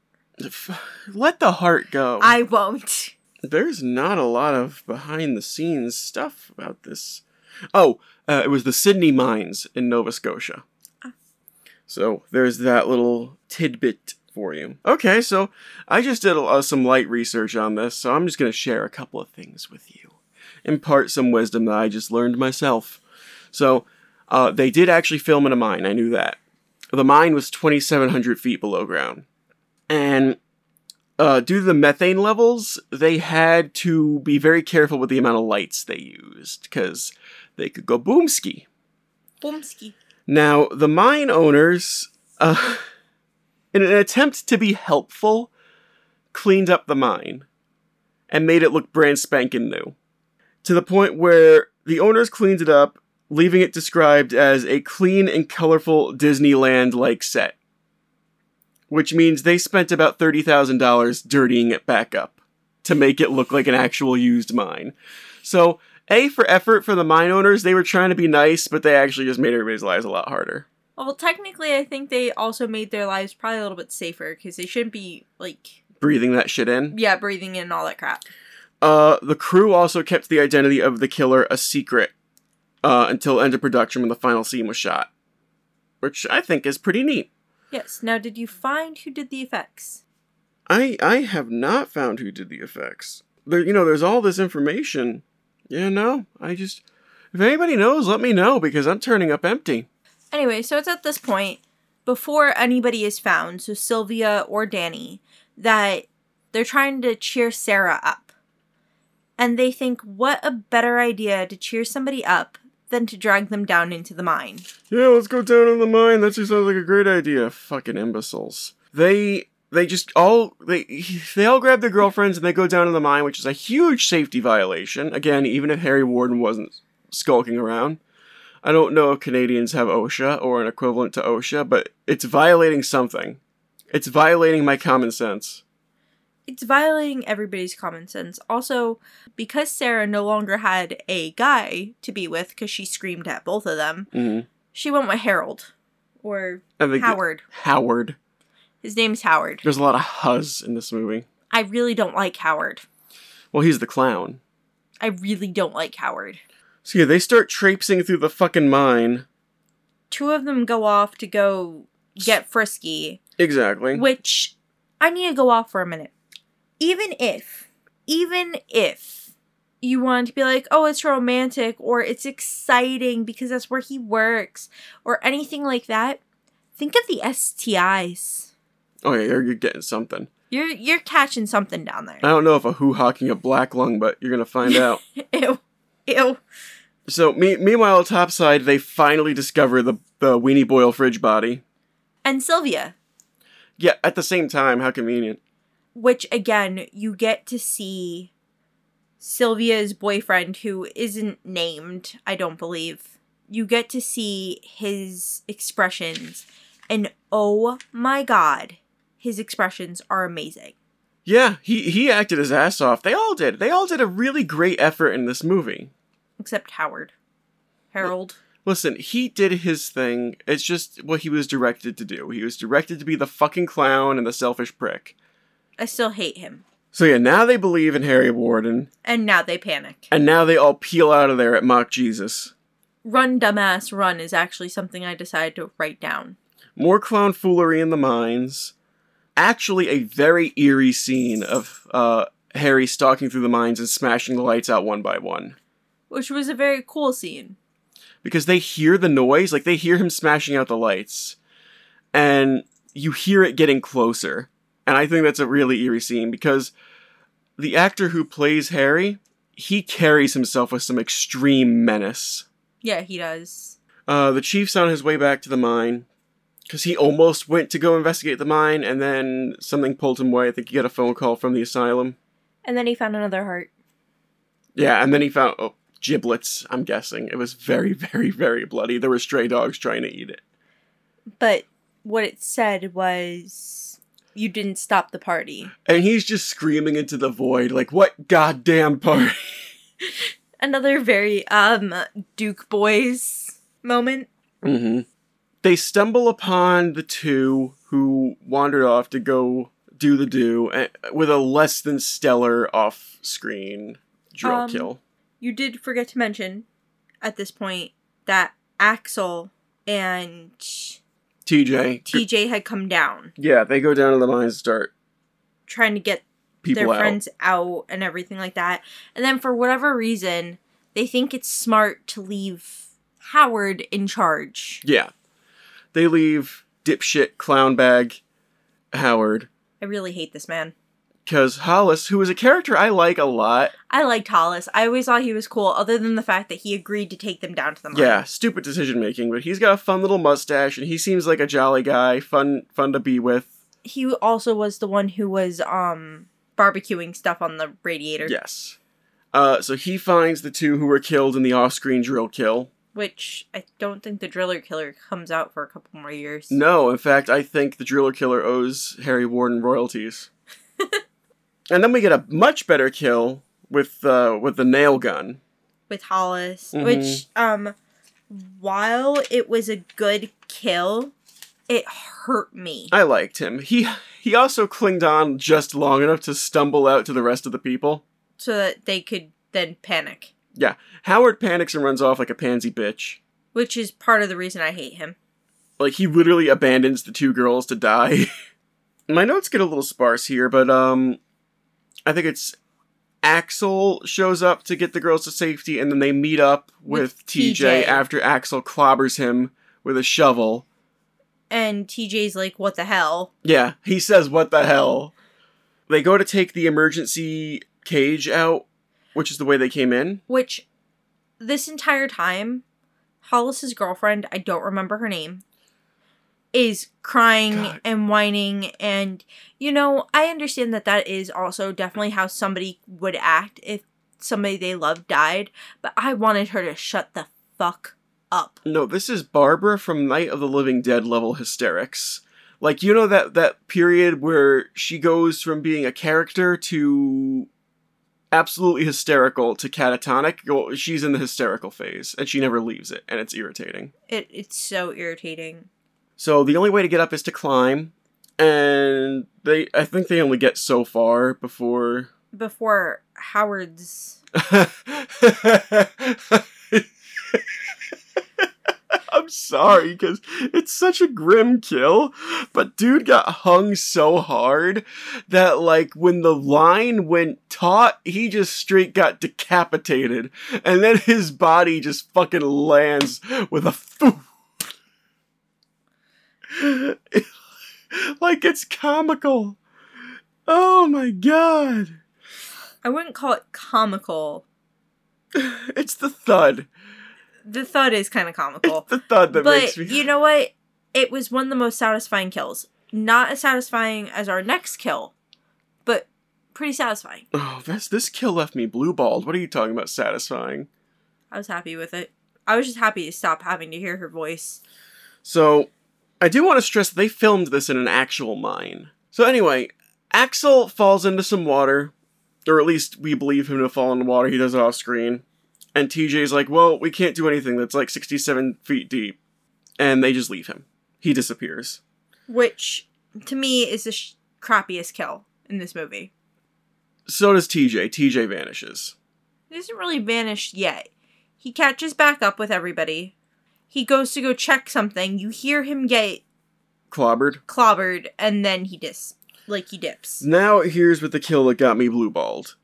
Let the heart go. I won't. There's not a lot of behind-the-scenes stuff about this. Oh, it was the Sydney Mines in Nova Scotia. So, there's that little tidbit for you. Okay, so I just did some light research on this, so I'm just going to share a couple of things with you. Impart some wisdom that I just learned myself. So, they did actually film in a mine, I knew that. The mine was 2,700 feet below ground. And due to the methane levels, they had to be very careful with the amount of lights they used, because they could go boomski. Boomski. Now, the mine owners, in an attempt to be helpful, cleaned up the mine and made it look brand spanking new. To the point where the owners cleaned it up, leaving it described as a clean and colorful Disneyland-like set. Which means they spent about $30,000 dirtying it back up to make it look like an actual used mine. So, A, for effort for the mine owners, they were trying to be nice, but they actually just made everybody's lives a lot harder. Well, technically, I think they also made their lives probably a little bit safer, because they shouldn't be, like, breathing that shit in? Yeah, breathing in all that crap. The crew also kept the identity of the killer a secret until end of production when the final scene was shot. Which I think is pretty neat. Yes. Now, did you find who did the effects? I have not found who did the effects. There's all this information. Yeah, no, if anybody knows, let me know, because I'm turning up empty. Anyway, so it's at this point, before anybody is found, so Sylvia or Danny, that they're trying to cheer Sarah up. And they think, what a better idea to cheer somebody up than to drag them down into the mine. Yeah, let's go down in the mine, that just sounds like a great idea. Fucking imbeciles. They all grab their girlfriends and they go down to the mine, which is a huge safety violation. Again, even if Harry Warden wasn't skulking around. I don't know if Canadians have OSHA or an equivalent to OSHA, but it's violating something. It's violating my common sense. It's violating everybody's common sense. Also, because Sarah no longer had a guy to be with because she screamed at both of them, mm-hmm. She went with Harold or Howard. Howard. His name's Howard. There's a lot of huzz in this movie. I really don't like Howard. Well, he's the clown. I really don't like Howard. So yeah, they start traipsing through the fucking mine. Two of them go off to go get frisky. Exactly. Which, I need to go off for a minute. Even if you want to be like, oh, it's romantic or it's exciting because that's where he works or anything like that, think of the STIs. Oh, yeah, you're getting something. You're catching something down there. I don't know if a hoo-ha can get black lung, but you're going to find out. Ew. Ew. So, meanwhile, topside, they finally discover the Weenie Boil fridge body. And Sylvia. Yeah, at the same time. How convenient. Which, again, you get to see Sylvia's boyfriend, who isn't named, I don't believe. You get to see his expressions. And, oh my God, his expressions are amazing. Yeah, he acted his ass off. They all did. They all did a really great effort in this movie. Except Harold. Listen, he did his thing. It's just what he was directed to do. He was directed to be the fucking clown and the selfish prick. I still hate him. So yeah, now they believe in Harry Warden. And now they panic. And now they all peel out of there at Mock Jesus. Run, dumbass, run is actually something I decided to write down. More clown foolery in the mines. Actually a very eerie scene of Harry stalking through the mines and smashing the lights out one by one. Which was a very cool scene. Because they hear the noise, like they hear him smashing out the lights. And you hear it getting closer. And I think that's a really eerie scene because the actor who plays Harry, he carries himself with some extreme menace. Yeah, he does. The chief's on his way back to the mine. Because he almost went to go investigate the mine, and then something pulled him away. I think he got a phone call from the asylum. And then he found another heart. Yeah, and then he found giblets, I'm guessing. It was very, very, very bloody. There were stray dogs trying to eat it. But what it said was, you didn't stop the party. And he's just screaming into the void, like, what goddamn party? Another very Duke Boys moment. Mm-hmm. They stumble upon the two who wandered off to go do the do with a less than stellar off-screen drill kill. You did forget to mention at this point that Axel and TJ had come down. Yeah, they go down to the mines and start trying to get their friends out and everything like that. And then for whatever reason, they think it's smart to leave Howard in charge. Yeah. They leave dipshit clownbag Howard. I really hate this man. Because Hollis, who is a character I like a lot. I liked Hollis. I always thought he was cool, other than the fact that he agreed to take them down to the mine. Yeah, stupid decision making, but he's got a fun little mustache, and he seems like a jolly guy, fun to be with. He also was the one who was barbecuing stuff on the radiator. Yes. So he finds the two who were killed in the off-screen drill kill. Which, I don't think the Driller Killer comes out for a couple more years. No, in fact, I think the Driller Killer owes Harry Warden royalties. And then we get a much better kill with the nail gun. With Hollis. Mm-hmm. Which, while it was a good kill, it hurt me. I liked him. He also clinged on just long enough to stumble out to the rest of the people. So that they could then panic. Yeah, Howard panics and runs off like a pansy bitch. Which is part of the reason I hate him. Like, he literally abandons the two girls to die. My notes get a little sparse here, but, I think it's Axel shows up to get the girls to safety, and then they meet up with TJ after Axel clobbers him with a shovel. And TJ's like, what the hell? Yeah, he says, what the hell? They go to take the emergency cage out. Which is the way they came in. Which, this entire time, Hollis's girlfriend, I don't remember her name, is crying and whining. And, you know, I understand that that is also definitely how somebody would act if somebody they love died. But I wanted her to shut the fuck up. No, this is Barbara from Night of the Living Dead level hysterics. Like, you know that period where she goes from being a character to absolutely hysterical to catatonic. Well, she's in the hysterical phase, and she never leaves it, and it's irritating. It's so irritating. So the only way to get up is to climb, and I think they only get so far before Howard's. I'm I'm sorry, because it's such a grim kill, but dude got hung so hard that, like, when the line went taut, he just straight got decapitated, and then his body just fucking lands with a like, it's comical. Oh my god. I wouldn't call it comical. It's the thud. The thud is kind of comical. It's the thud that makes me... But you know what? It was one of the most satisfying kills. Not as satisfying as our next kill, but pretty satisfying. Oh, this kill left me blue-balled. What are you talking about satisfying? I was happy with it. I was just happy to stop having to hear her voice. So, I do want to stress they filmed this in an actual mine. So anyway, Axel falls into some water, or at least we believe him to fall into water. He does it off screen. And TJ's like, well, we can't do anything that's like 67 feet deep. And they just leave him. He disappears. Which, to me, is the crappiest kill in this movie. So does TJ. TJ vanishes. He doesn't really vanish yet. He catches back up with everybody. He goes to go check something. You hear him get... Clobbered. And then he dips. Now here's with the kill that got me blue-balled.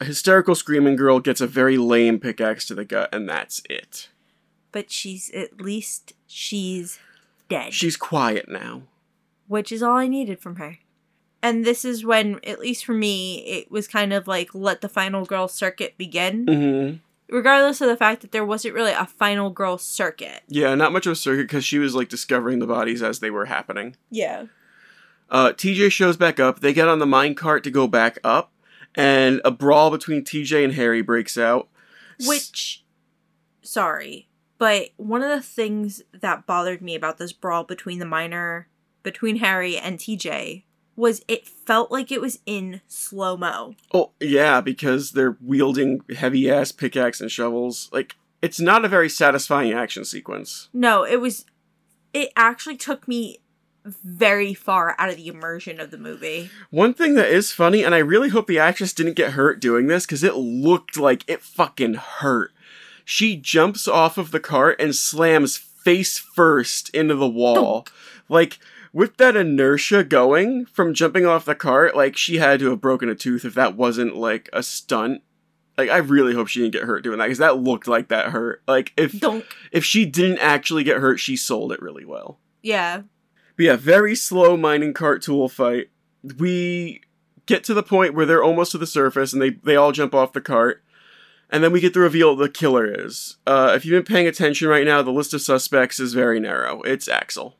Hysterical screaming girl gets a very lame pickaxe to the gut, and that's it. But she's dead. She's quiet now. Which is all I needed from her. And this is when, at least for me, it was kind of like, let the final girl circuit begin. Mm-hmm. Regardless of the fact that there wasn't really a final girl circuit. Yeah, not much of a circuit, because she was, like, discovering the bodies as they were happening. Yeah. TJ shows back up. They get on the minecart to go back up. And a brawl between TJ and Harry breaks out. Which, sorry, but one of the things that bothered me about this brawl between Harry and TJ, was it felt like it was in slow-mo. Oh, yeah, because they're wielding heavy-ass pickaxe and shovels. Like, it's not a very satisfying action sequence. No, it actually took me very far out of the immersion of the movie. One thing that is funny, and I really hope the actress didn't get hurt doing this, because it looked like it fucking hurt. She jumps off of the cart and slams face first into the wall. Like, with that inertia going from jumping off the cart, like, she had to have broken a tooth if that wasn't, like, a stunt. Like, I really hope she didn't get hurt doing that, because that looked like that hurt. Like, if she didn't actually get hurt, she sold it really well. Yeah. But yeah, very slow mining cart tool fight. We get to the point where they're almost to the surface, and they all jump off the cart. And then we get the reveal the killer is. If you've been paying attention right now, the list of suspects is very narrow. It's Axel.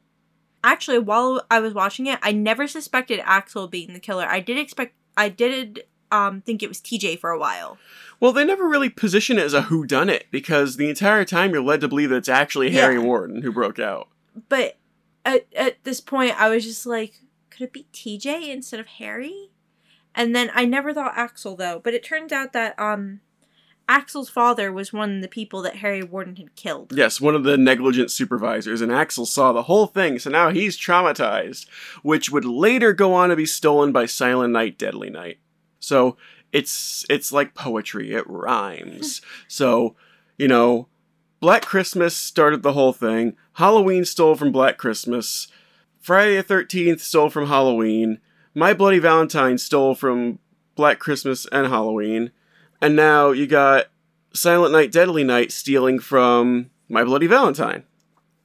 Actually, while I was watching it, I never suspected Axel being the killer. I did think it was TJ for a while. Well, they never really position it as a whodunit, because the entire time you're led to believe that it's actually Harry Warden who broke out. But... At this point, I was just like, could it be TJ instead of Harry? And then I never thought Axel, though. But it turns out that Axel's father was one of the people that Harry Warden had killed. Yes, one of the negligent supervisors. And Axel saw the whole thing, so now he's traumatized. Which would later go on to be stolen by Silent Night, Deadly Night. So, it's like poetry. It rhymes. So, you know... Black Christmas started the whole thing. Halloween stole from Black Christmas. Friday the 13th stole from Halloween. My Bloody Valentine stole from Black Christmas and Halloween. And now you got Silent Night, Deadly Night stealing from My Bloody Valentine.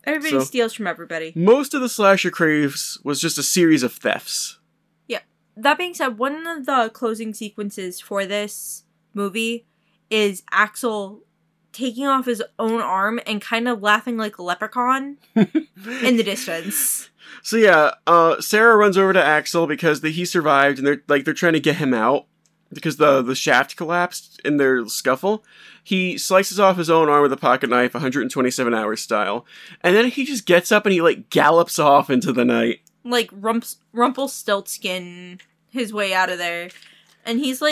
Everybody steals from everybody. Most of the slasher craze was just a series of thefts. Yeah. That being said, one of the closing sequences for this movie is Axel... taking off his own arm and kind of laughing like a leprechaun in the distance. So yeah, Sarah runs over to Axel because he survived, and they're trying to get him out because the shaft collapsed in their scuffle. He slices off his own arm with a pocket knife, 127 hours style, and then he just gets up and he like gallops off into the night, like Rumpelstiltskin his way out of there, and he's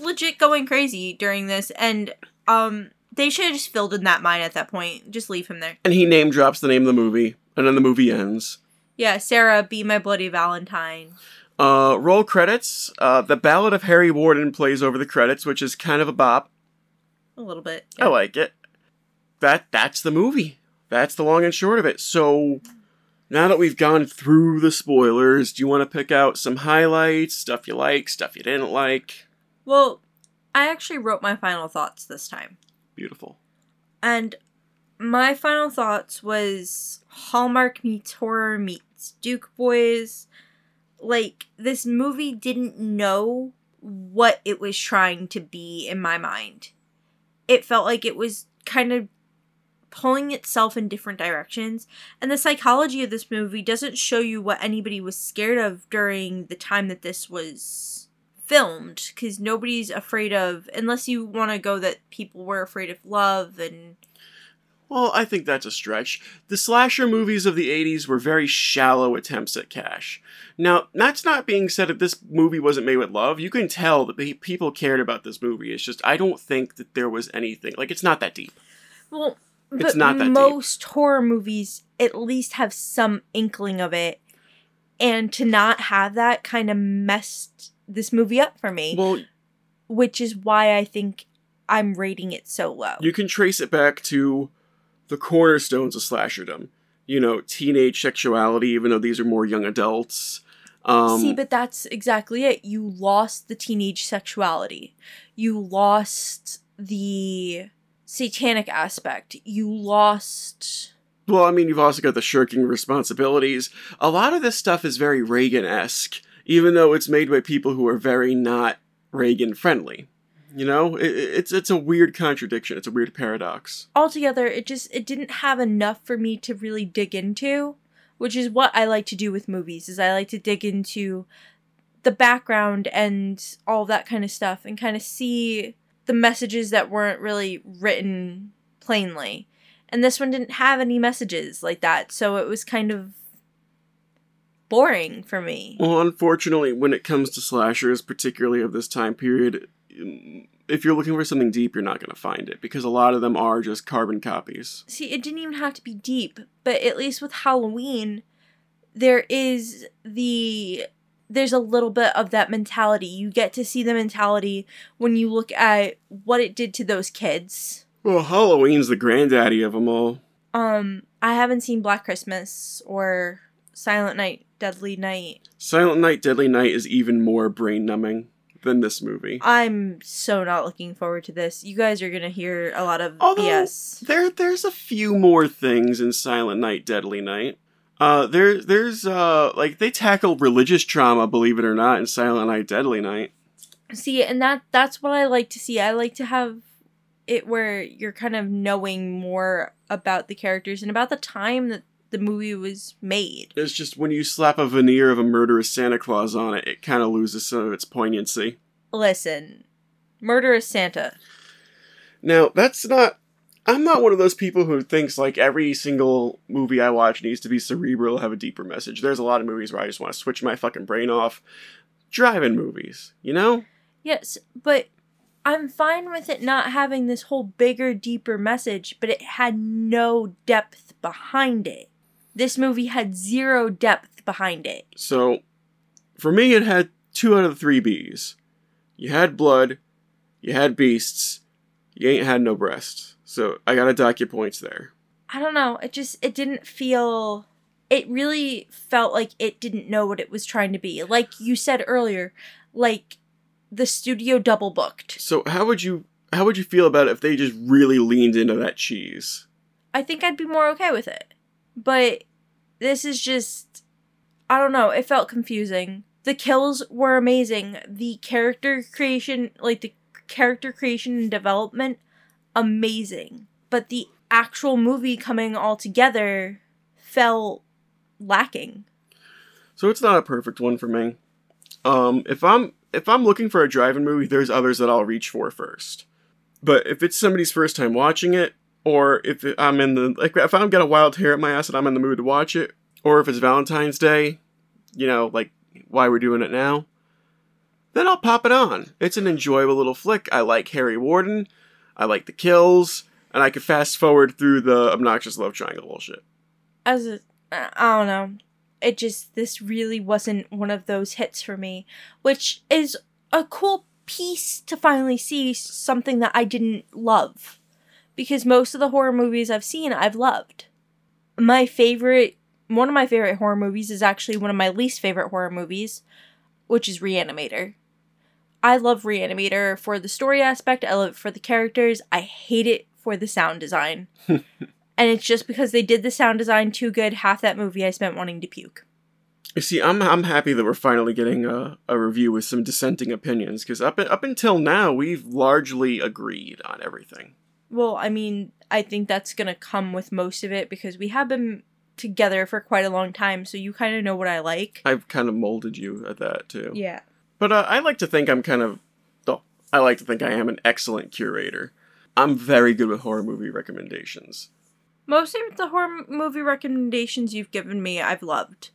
legit going crazy during this, and They should have just filled in that mine at that point. Just leave him there. And he name drops the name of the movie. And then the movie ends. Yeah, Sarah, Be My Bloody Valentine. Roll credits. The Ballad of Harry Warden plays over the credits, which is kind of a bop. A little bit. Yeah. I like it. That's the movie. that's the long and short of it. So now that we've gone through the spoilers, do you want to pick out some highlights, stuff you like, stuff you didn't like? Well, I actually wrote my final thoughts this time. Beautiful. And my final thoughts was Hallmark meets horror meets Duke Boys. Like, this movie didn't know what it was trying to be in my mind. It felt like it was kind of pulling itself in different directions. And the psychology of this movie doesn't show you what anybody was scared of during the time that this was filmed. Because nobody's afraid of, unless you want to go that people were afraid of love and... Well, I think that's a stretch. The slasher movies of the 80s were very shallow attempts at cash. Now, that's not being said that this movie wasn't made with love. You can tell that the people cared about this movie. It's just, I don't think that there was anything. Like, it's not that deep. Well, but most horror movies at least have some inkling of it. And to not have that kind of messed this movie up for me. Well, which is why I think I'm rating it so low. You can trace it back to the cornerstones of slasherdom, you know, teenage sexuality, even though these are more young adults. See, but that's exactly it. You lost the teenage sexuality. You lost the satanic aspect. You lost... Well, I mean, you've also got the shirking responsibilities. A lot of this stuff is very Reagan-esque, even though it's made by people who are very not Reagan-friendly. You know, it's a weird contradiction. It's a weird paradox. Altogether, it didn't have enough for me to really dig into, which is what I like to do with movies, is I like to dig into the background and all that kind of stuff and kind of see the messages that weren't really written plainly. And this one didn't have any messages like that, so it was kind of boring for me. Well, unfortunately, when it comes to slashers, particularly of this time period... If you're looking for something deep, you're not going to find it, because a lot of them are just carbon copies. See, it didn't even have to be deep, but at least with Halloween, there's a little bit of that mentality. You get to see the mentality when you look at what it did to those kids. Well, Halloween's the granddaddy of them all. I haven't seen Black Christmas or Silent Night, Deadly Night. Silent Night, Deadly Night is even more brain-numbing than this movie. I'm so not looking forward to this. You guys are gonna hear a lot of BS. There's a few more things in Silent Night, Deadly Night. There's they tackle religious trauma, believe it or not, in Silent Night, Deadly Night. See, and that's what I like to see. I like to have it where you're kind of knowing more about the characters and about the time that the movie was made. It's just when you slap a veneer of a murderous Santa Claus on it, it kind of loses some of its poignancy. Listen, murderous Santa. Now, I'm not one of those people who thinks, like, every single movie I watch needs to be cerebral, have a deeper message. There's a lot of movies where I just want to switch my fucking brain off. Drive-in movies, you know? Yes, but I'm fine with it not having this whole bigger, deeper message, but it had no depth behind it. This movie had zero depth behind it. So, for me, it had 2 out of the 3 B's. You had blood, you had beasts, you ain't had no breasts. So, I gotta dock your points there. I don't know, it didn't feel... It really felt like it didn't know what it was trying to be. Like you said earlier, like, the studio double booked. So, how would you feel about it if they just really leaned into that cheese? I think I'd be more okay with it. But this is just, I don't know, it felt confusing. The kills were amazing. The character creation, and development, amazing. But the actual movie coming all together felt lacking. So it's not a perfect one for me. If I'm looking for a drive-in movie, there's others that I'll reach for first. But if it's somebody's first time watching it, or if I'm in the... Like, if I've got a wild hair at my ass and I'm in the mood to watch it, or if it's Valentine's Day, you know, like, why we're doing it now, then I'll pop it on. It's an enjoyable little flick. I like Harry Warden. I like the kills. And I could fast forward through the obnoxious love triangle bullshit. I don't know. It just... This really wasn't one of those hits for me. Which is a cool piece to finally see something that I didn't love. Because most of the horror movies I've seen, I've loved. One of my favorite horror movies is actually one of my least favorite horror movies, which is Reanimator. I love Reanimator for the story aspect. I love it for the characters. I hate it for the sound design. And it's just because they did the sound design too good. Half that movie I spent wanting to puke. You see, I'm happy that we're finally getting a review with some dissenting opinions, because up until now, we've largely agreed on everything. Well, I mean, I think that's going to come with most of it, because we have been together for quite a long time, so you kind of know what I like. I've kind of molded you at that, too. Yeah. But I like to think I am an excellent curator. I'm very good with horror movie recommendations. Most of the horror movie recommendations you've given me, I've loved.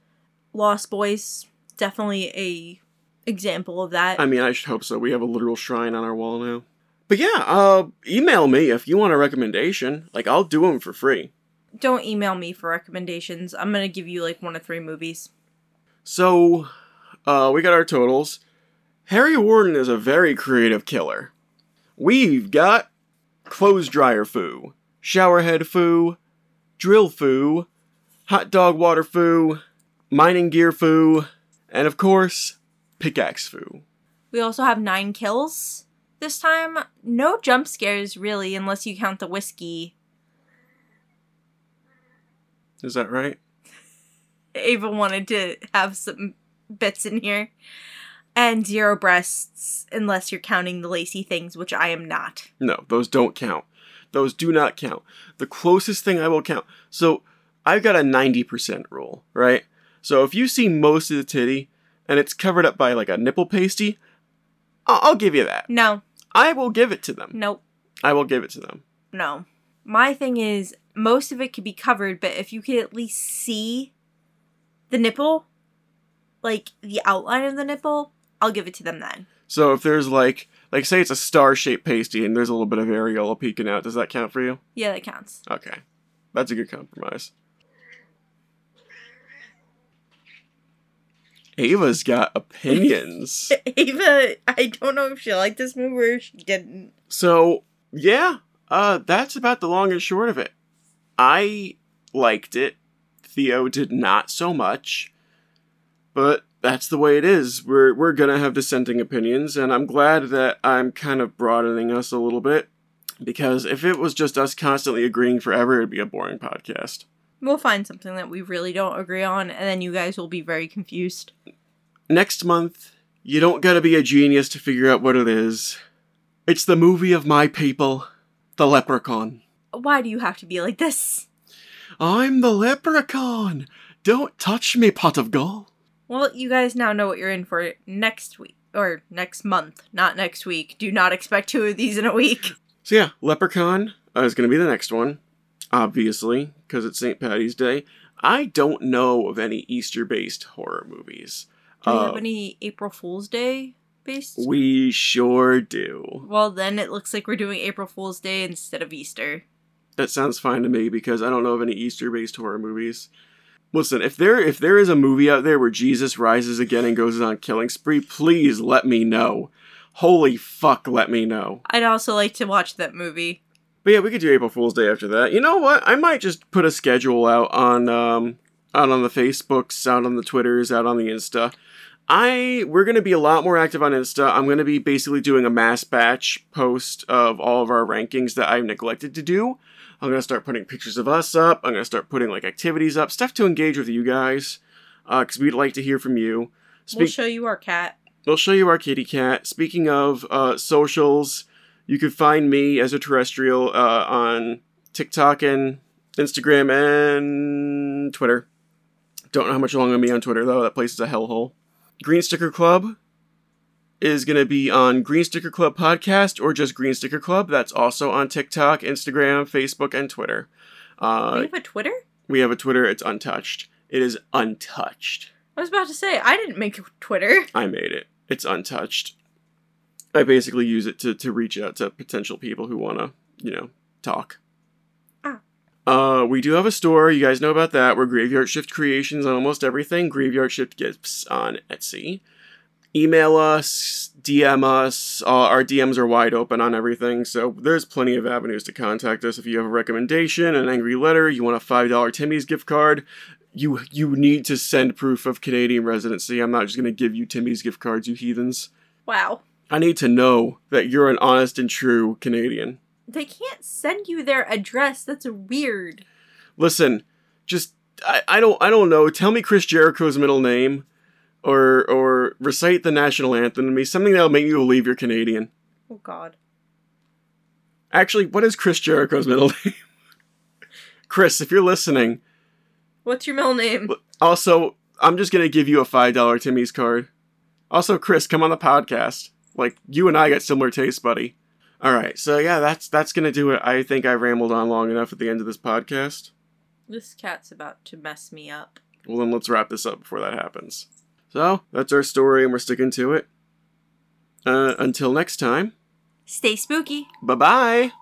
Lost Boys, definitely a example of that. I mean, I should hope so. We have a literal shrine on our wall now. But yeah, email me if you want a recommendation. Like, I'll do them for free. Don't email me for recommendations. I'm going to give you, like, 1 of 3 movies. So, we got our totals. Harry Warden is a very creative killer. We've got clothes dryer foo, showerhead foo, drill foo, hot dog water foo, mining gear foo, and of course, pickaxe foo. We also have 9 kills. This time, no jump scares really, unless you count the whiskey. Is that right? Ava wanted to have some bits in here. And 0 breasts, unless you're counting the lacy things, which I am not. No, those don't count. Those do not count. The closest thing I will count. So, I've got a 90% rule, right? So if you see most of the titty, and it's covered up by, like, a nipple pasty, I'll give you that. No. I will give it to them. Nope. I will give it to them. No. My thing is, most of it could be covered, but if you could at least see the nipple, like, the outline of the nipple, I'll give it to them then. So if there's, like say it's a star-shaped pasty, and there's a little bit of areola peeking out, does that count for you? Yeah, that counts. Okay. That's a good compromise. Ava's got opinions. Ava, I don't know if she liked this movie or she didn't. So, yeah, that's about the long and short of it. I liked it. Theo did not so much. But that's the way it is. We're going to have dissenting opinions, and I'm glad that I'm kind of broadening us a little bit. Because if it was just us constantly agreeing forever, it'd be a boring podcast. We'll find something that we really don't agree on, and then you guys will be very confused. Next month, you don't gotta be a genius to figure out what it is. It's the movie of my people, The Leprechaun. Why do you have to be like this? I'm the Leprechaun! Don't touch me, pot of gall! Well, you guys now know what you're in for next week. Or next month, not next week. Do not expect 2 of these in a week. So yeah, Leprechaun is gonna be the next one. Obviously, because it's St. Paddy's Day. I don't know of any Easter-based horror movies. Do you have any April Fool's Day-based? We sure do. Well, then it looks like we're doing April Fool's Day instead of Easter. That sounds fine to me, because I don't know of any Easter-based horror movies. Listen, if there is a movie out there where Jesus rises again and goes on a killing spree, please let me know. Holy fuck, let me know. I'd also like to watch that movie. But yeah, we could do April Fool's Day after that. You know what? I might just put a schedule out on the Facebooks, out on the Twitters, out on the Insta. We're going to be a lot more active on Insta. I'm going to be basically doing a mass batch post of all of our rankings that I've neglected to do. I'm going to start putting pictures of us up. I'm going to start putting, like, activities up. Stuff to engage with you guys. Because we'd like to hear from you. We'll show you our cat. We'll show you our kitty cat. Speaking of socials... You can find me, as a terrestrial, on TikTok and Instagram and Twitter. Don't know how much longer I'm going to be on Twitter, though. That place is a hellhole. Green Sticker Club is going to be on Green Sticker Club Podcast or just Green Sticker Club. That's also on TikTok, Instagram, Facebook, and Twitter. We have a Twitter? We have a Twitter. It's untouched. It is untouched. I was about to say, I didn't make a Twitter. I made it. It's untouched. I basically use it to reach out to potential people who want to, you know, talk. Ah. We do have a store. You guys know about that. We're Graveyard Shift Creations on almost everything. Graveyard Shift Gifts on Etsy. Email us, DM us. Our DMs are wide open on everything, so there's plenty of avenues to contact us. If you have a recommendation, an angry letter, you want a $5 Timmy's gift card, you need to send proof of Canadian residency. I'm not just going to give you Timmy's gift cards, you heathens. Wow. I need to know that you're an honest and true Canadian. They can't send you their address. That's weird. Listen, just I don't know. Tell me Chris Jericho's middle name, or recite the national anthem to me. Something that'll make you believe you're Canadian. Oh God. Actually, what is Chris Jericho's middle name? Chris, if you're listening. What's your middle name? Also, I'm just gonna give you a $5 Timmy's card. Also, Chris, come on the podcast. Like, you and I got similar tastes, buddy. All right, so yeah, that's going to do it. I think I rambled on long enough at the end of this podcast. This cat's about to mess me up. Well, then let's wrap this up before that happens. So, that's our story, and we're sticking to it. Until next time. Stay spooky. Bye-bye.